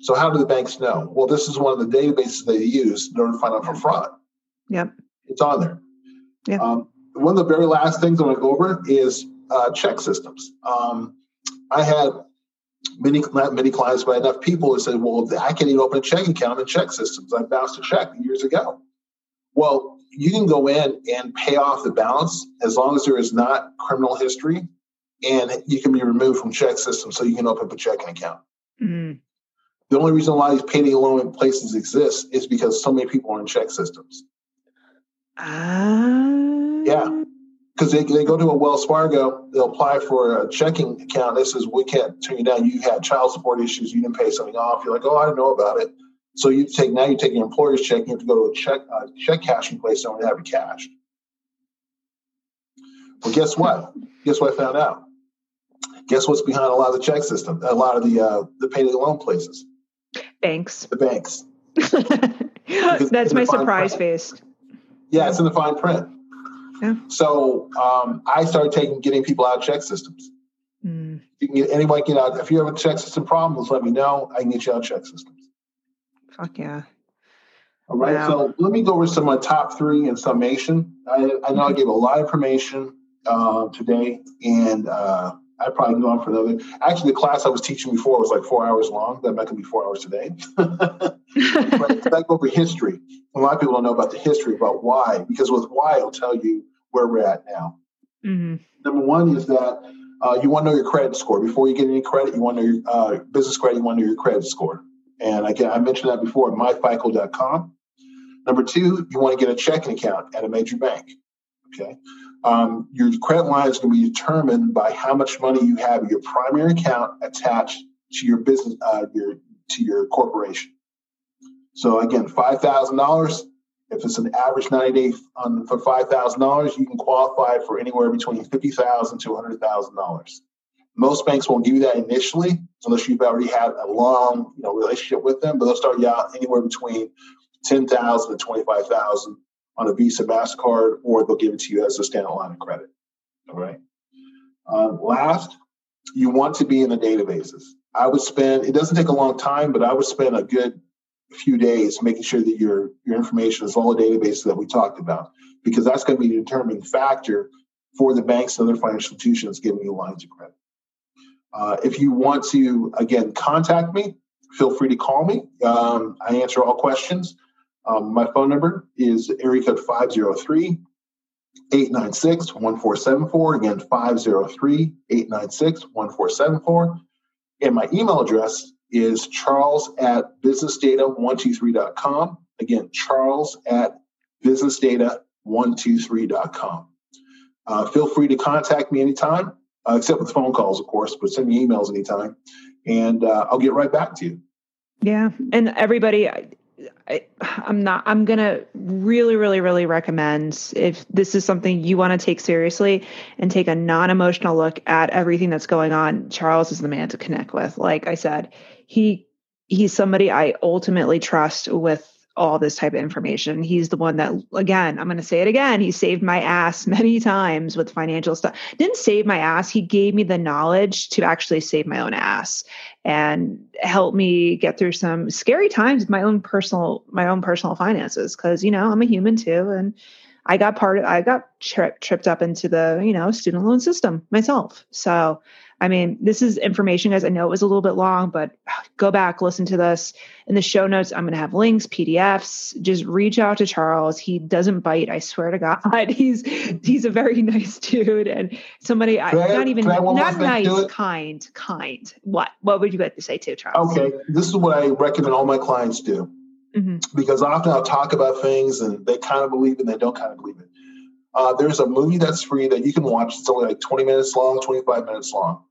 So how do the banks know? Well, this is one of the databases they use in order to find out for fraud. Yep. It's on there. Yep. Um, one of the very last things I want to go over is uh, CheckSystems. Um, I had many, not many clients, but enough people that said, well, I can't even open a check account in CheckSystems. I bounced a check years ago. Well, you can go in and pay off the balance as long as there is not criminal history, and you can be removed from CheckSystems so you can open up a checking account. Mm-hmm. The only reason why these payday loan places exist is because so many people are in CheckSystems. Uh... Yeah. Because they, they go to a Wells Fargo, they'll apply for a checking account. This is, we can't turn you down. You had child support issues. You didn't pay something off. You're like, oh, I didn't know about it. So you take, now you take your employer's check. You have to go to a check uh, check cashing place. They don't have it cashed. Well, guess what? Guess what I found out? Guess what's behind a lot of the check system? A lot of the uh, the payday loan places. Banks. The banks. That's my surprise face. Yeah, it's in the fine print. Yeah. So um, I started taking getting people out of check systems. Mm. You can get anybody get out. If you have a check system problems, let me know. I can get you out of check systems. Fuck yeah! All right. Wow. So let me go over some of my top three in summation. I, I know mm-hmm. I gave a lot of information uh, today, and uh, I probably go on for another. Actually, the class I was teaching before was like four hours long. That might be four hours today. But back over history. A lot of people don't know about the history, about why, because with why, it'll tell you where we're at now. Mm-hmm. Number one is that uh, you want to know your credit score. Before you get any credit, you want to know your uh, business credit, you want to know your credit score. And again, I mentioned that before at my fico dot com. Number two, you want to get a checking account at a major bank. Okay. Um, your credit line is going to be determined by how much money you have in your primary account attached to your business, uh, your to your corporation. So again, five thousand dollars, if it's an average ninety day um, for five thousand dollars, you can qualify for anywhere between fifty thousand dollars to one hundred thousand dollars. Most banks won't give you that initially unless you've already had a long, you know, relationship with them, but they'll start you out anywhere between ten thousand dollars to twenty-five thousand dollars on a Visa, Mastercard, or they'll give it to you as a standard line of credit. All right. Um, last, you want to be in the databases. I would spend, it doesn't take a long time, but I would spend a good few days making sure that your your information is all the databases that we talked about, because that's going to be a determining factor for the banks and other financial institutions giving you lines of credit. Uh, if you want to, again, contact me, feel free to call me. Um, I answer all questions. Um, my phone number is area code five oh three, eight nine six, one four seven four. Again, five oh three, eight nine six, one four seven four. And my email address is Charles at business data one two three dot com. Again, Charles at business data one two three dot com. Uh, feel free to contact me anytime, uh, except with phone calls, of course, but send me emails anytime, and uh, I'll get right back to you. Yeah. And everybody, I, I, I'm not, I'm going to really, really, really recommend, if this is something you want to take seriously and take a non-emotional look at everything that's going on, Charles is the man to connect with. Like I said, he, he's somebody I ultimately trust with all this type of information. He's the one that, again, I'm going to say it again, he saved my ass many times with financial stuff. Didn't save my ass. He gave me the knowledge to actually save my own ass and help me get through some scary times with my own personal, my own personal finances. Cause you know, I'm a human too. And I got part of, I got tri- tripped up into the, you know, student loan system myself. So, I mean, this is information, guys. I know it was a little bit long, but go back, listen to this. In the show notes, I'm going to have links, P D Fs. Just reach out to Charles. He doesn't bite. I swear to God, he's he's a very nice dude and somebody I, I not even not nice, kind, kind. What what would you like to say to Charles? Okay, this is what I recommend all my clients do, mm-hmm. because often I'll talk about things and they kind of believe it and they don't kind of believe it. Uh, there's a movie that's free that you can watch. It's only like twenty minutes long, twenty-five minutes long.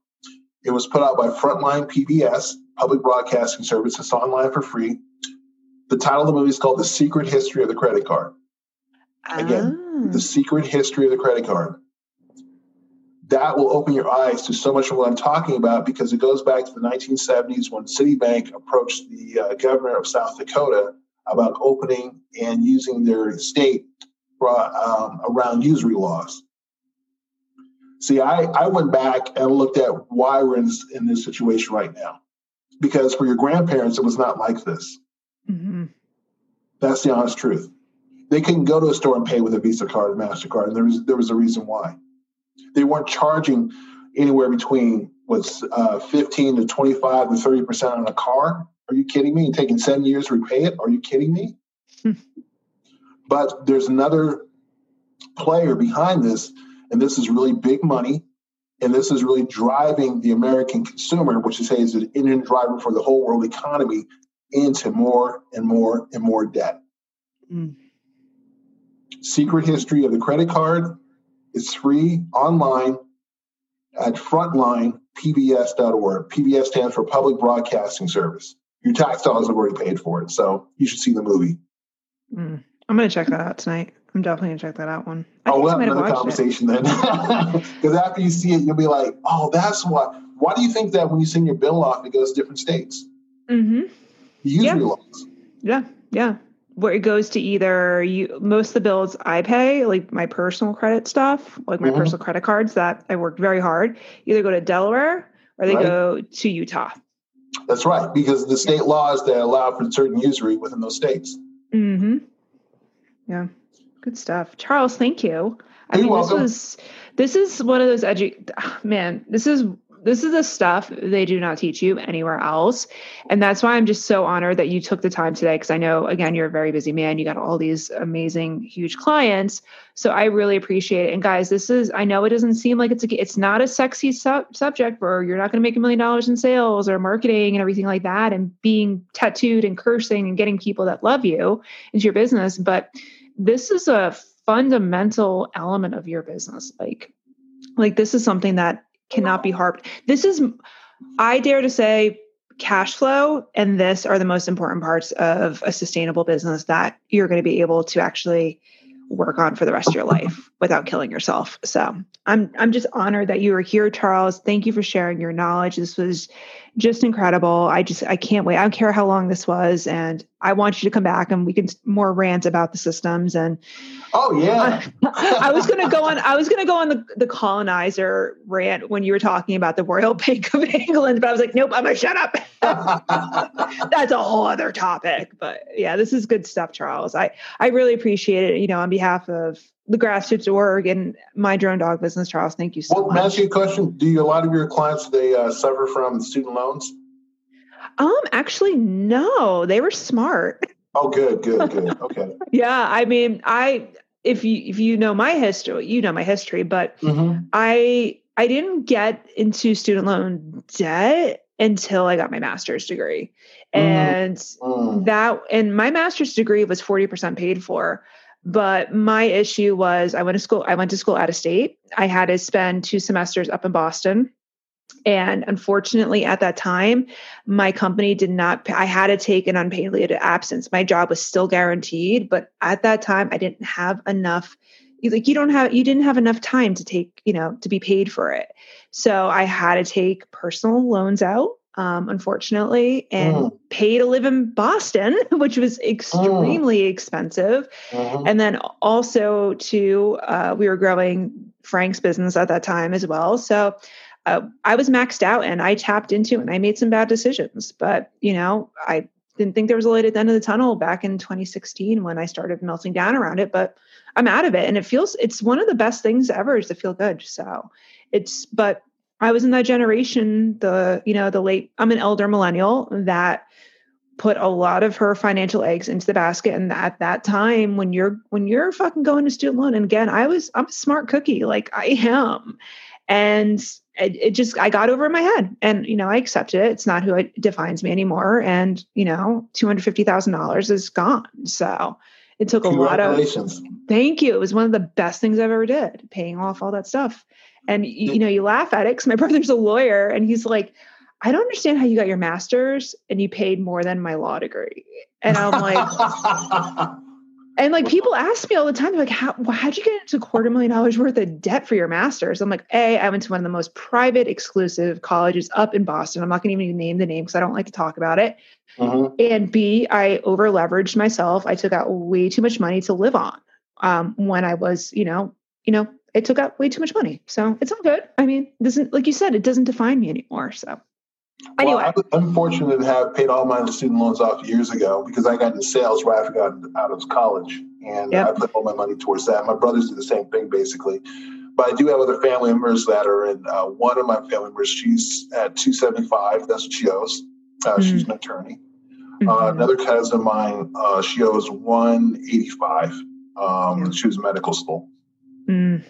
It was put out by Frontline P B S, Public Broadcasting Service. It's online for free. The title of the movie is called The Secret History of the Credit Card. Again, oh. The Secret History of the Credit Card. That will open your eyes to so much of what I'm talking about, because it goes back to the nineteen seventies when Citibank approached the uh, governor of South Dakota about opening and using their state Um, around usury laws. See, I, I went back and looked at why we're in this, in this situation right now. Because for your grandparents, it was not like this. Mm-hmm. That's the honest truth. They couldn't go to a store and pay with a Visa card or MasterCard, and there was, there was a reason why. They weren't charging anywhere between was uh, fifteen to twenty-five to thirty percent on a car. Are you kidding me? You're taking seven years to repay it? Are you kidding me? But there's another player behind this, and this is really big money, and this is really driving the American consumer, which is, hey, is an engine driver for the whole world economy, into more and more and more debt. Mm. Secret history of the credit card. It's free online at frontline p b s dot org. P B S stands for Public Broadcasting Service. Your tax dollars have already paid for it, so you should see the movie. Mm. I'm going to check that out tonight. I'm definitely going to check that out one. I oh, we'll have another conversation it. then. Because after you see it, you'll be like, oh, that's why. Why do you think that when you send your bill off, it goes to different states? Mm-hmm. You use relogs. Yeah, yeah. Where it goes to either you, most of the bills I pay, like my personal credit stuff, like my mm-hmm. personal credit cards that I worked very hard, either go to Delaware or they right. go to Utah. That's right, because the state yeah. laws that allow for certain usury within those states. Mm-hmm. Yeah. Good stuff. Charles, thank you. I You're mean, welcome. this was, this is one of those edu, man, this is, this is the stuff they do not teach you anywhere else. And that's why I'm just so honored that you took the time today. Cause I know, again, you're a very busy man. You got all these amazing, huge clients. So I really appreciate it. And guys, this is, I know it doesn't seem like it's a, it's not a sexy su- subject where you're not going to make a million dollars in sales or marketing and everything like that. And being tattooed and cursing and getting people that love you into your business. But this is a fundamental element of your business. Like, like this is something that cannot be harped. This is, I dare to say, cash flow and this are the most important parts of a sustainable business that you're going to be able to actually work on for the rest of your life without killing yourself. So I'm I'm just honored that you were here, Charles. Thank you for sharing your knowledge. This was just incredible. I just, I can't wait. I don't care how long this was. And I want you to come back and we can more rant about the systems. And oh yeah, I, I was going to go on, I was going to go on the, the colonizer rant when you were talking about the Royal Bank of England, but I was like, nope, I'm going to shut up. That's a whole other topic, but yeah, this is good stuff, Charles. I, I really appreciate it. You know, on behalf of the grassroots org and my drone dog business, Charles, thank you so well, much. Can I ask you a question? Do you, a lot of your clients, they uh, suffer from student loans? Um, actually, no, they were smart. Oh, good, good, good. Okay. Yeah. I mean, I, if you, if you know my history, you know my history, but mm-hmm. I, I didn't get into student loan debt until I got my master's degree. And mm-hmm. that, and my master's degree was forty percent paid for. But my issue was I went to school, I went to school out of state. I had to spend two semesters up in Boston. And unfortunately at that time, my company did not, I had to take an unpaid leave of absence. My job was still guaranteed, but at that time I didn't have enough, like you don't have, you didn't have enough time to take, you know, to be paid for it. So I had to take personal loans out. Um, unfortunately, and mm. pay to live in Boston, which was extremely mm. expensive. Mm-hmm. And then also to, uh, we were growing Frank's business at that time as well. So uh, I was maxed out and I tapped into it and I made some bad decisions, but you know, I didn't think there was a light at the end of the tunnel back in twenty sixteen when I started melting down around it, but I'm out of it. And it feels, it's one of the best things ever is to feel good. So it's, but I was in that generation, the, you know, the late, I'm an elder millennial that put a lot of her financial eggs into the basket. And at that time when you're, when you're fucking going to student loan, and again, I was, I'm a smart cookie, like I am. And it, it just, I got over in my head and, you know, I accepted it. It's not who it defines me anymore. And, you know, two hundred fifty thousand dollars is gone. So it took a lot of, thank you. It was one of the best things I've ever did, paying off all that stuff. And, you know, you laugh at it because my brother's a lawyer and he's like, I don't understand how you got your master's and you paid more than my law degree. And I'm like, and like people ask me all the time, they're like, how, how'd you get into a quarter million dollars worth of debt for your master's? I'm like, A, I went to one of the most private, exclusive colleges up in Boston. I'm not going to even name the name because I don't like to talk about it. Mm-hmm. And B, I over leveraged myself. I took out way too much money to live on um, when I was, you know, you know, it took out way too much money. So it's all good. I mean, doesn't, like you said, it doesn't define me anymore. So anyway. Well, I was unfortunate to have paid all my student loans off years ago because I got into sales right after I got out of college. And yep. I put all my money towards that. My brothers did the same thing, basically. But I do have other family members that are in. Uh, one of my family members, she's at two seventy-five. That's what she owes. Uh, mm-hmm. She's an attorney. Mm-hmm. Uh, another cousin of mine, uh, she owes one eighty-five. Um, she was in medical school. Mm.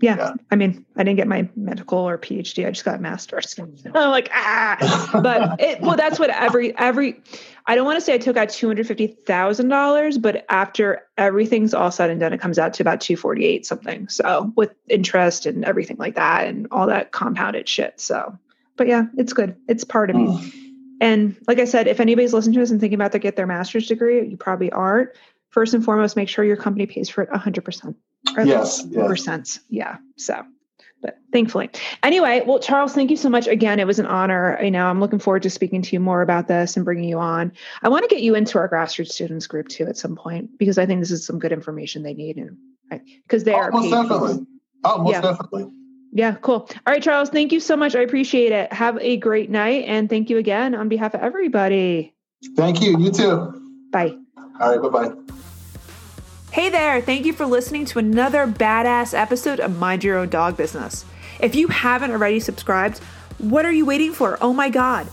Yeah. yeah. I mean, I didn't get my medical or P H D. I just got a master's. I'm like, ah, but it, well, that's what every, every, I don't want to say I took out two hundred fifty thousand dollars, but after everything's all said and done, it comes out to about two forty-eight something. So with interest and everything like that and all that compounded shit. So, but yeah, it's good. It's part of oh. me. And like I said, if anybody's listening to this and thinking about to get their master's degree, you probably aren't. First and foremost, make sure your company pays for it one hundred percent. Or yes. Percent. Yeah. yeah. So, but thankfully. Anyway, well, Charles, thank you so much. Again, it was an honor. You know, I'm looking forward to speaking to you more about this and bringing you on. I want to get you into our grassroots students group too at some point, because I think this is some good information they need. And because they oh, are. Most definitely. Oh, most yeah. definitely. Yeah, cool. All right, Charles, thank you so much. I appreciate it. Have a great night. And thank you again on behalf of everybody. Thank you. You too. Bye. All right. Bye-bye. Hey there, thank you for listening to another badass episode of Mind Your Own Dog Business. If you haven't already subscribed, what are you waiting for? Oh my God,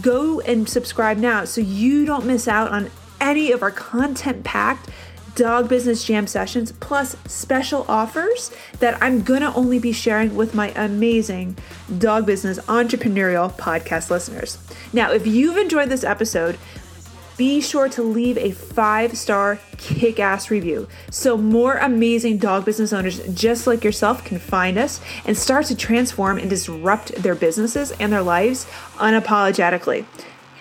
go and subscribe now so you don't miss out on any of our content-packed dog business jam sessions, plus special offers that I'm gonna only be sharing with my amazing dog business entrepreneurial podcast listeners. Now, if you've enjoyed this episode, be sure to leave a five-star kick-ass review so more amazing dog business owners just like yourself can find us and start to transform and disrupt their businesses and their lives unapologetically.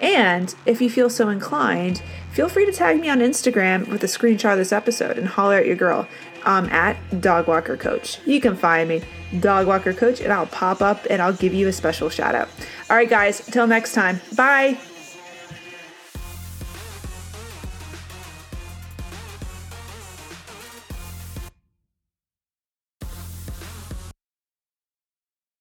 And if you feel so inclined, feel free to tag me on Instagram with a screenshot of this episode and holler at your girl. I'm at dogwalkercoach. You can find me, dogwalkercoach, and I'll pop up and I'll give you a special shout out. All right, guys, till next time. Bye.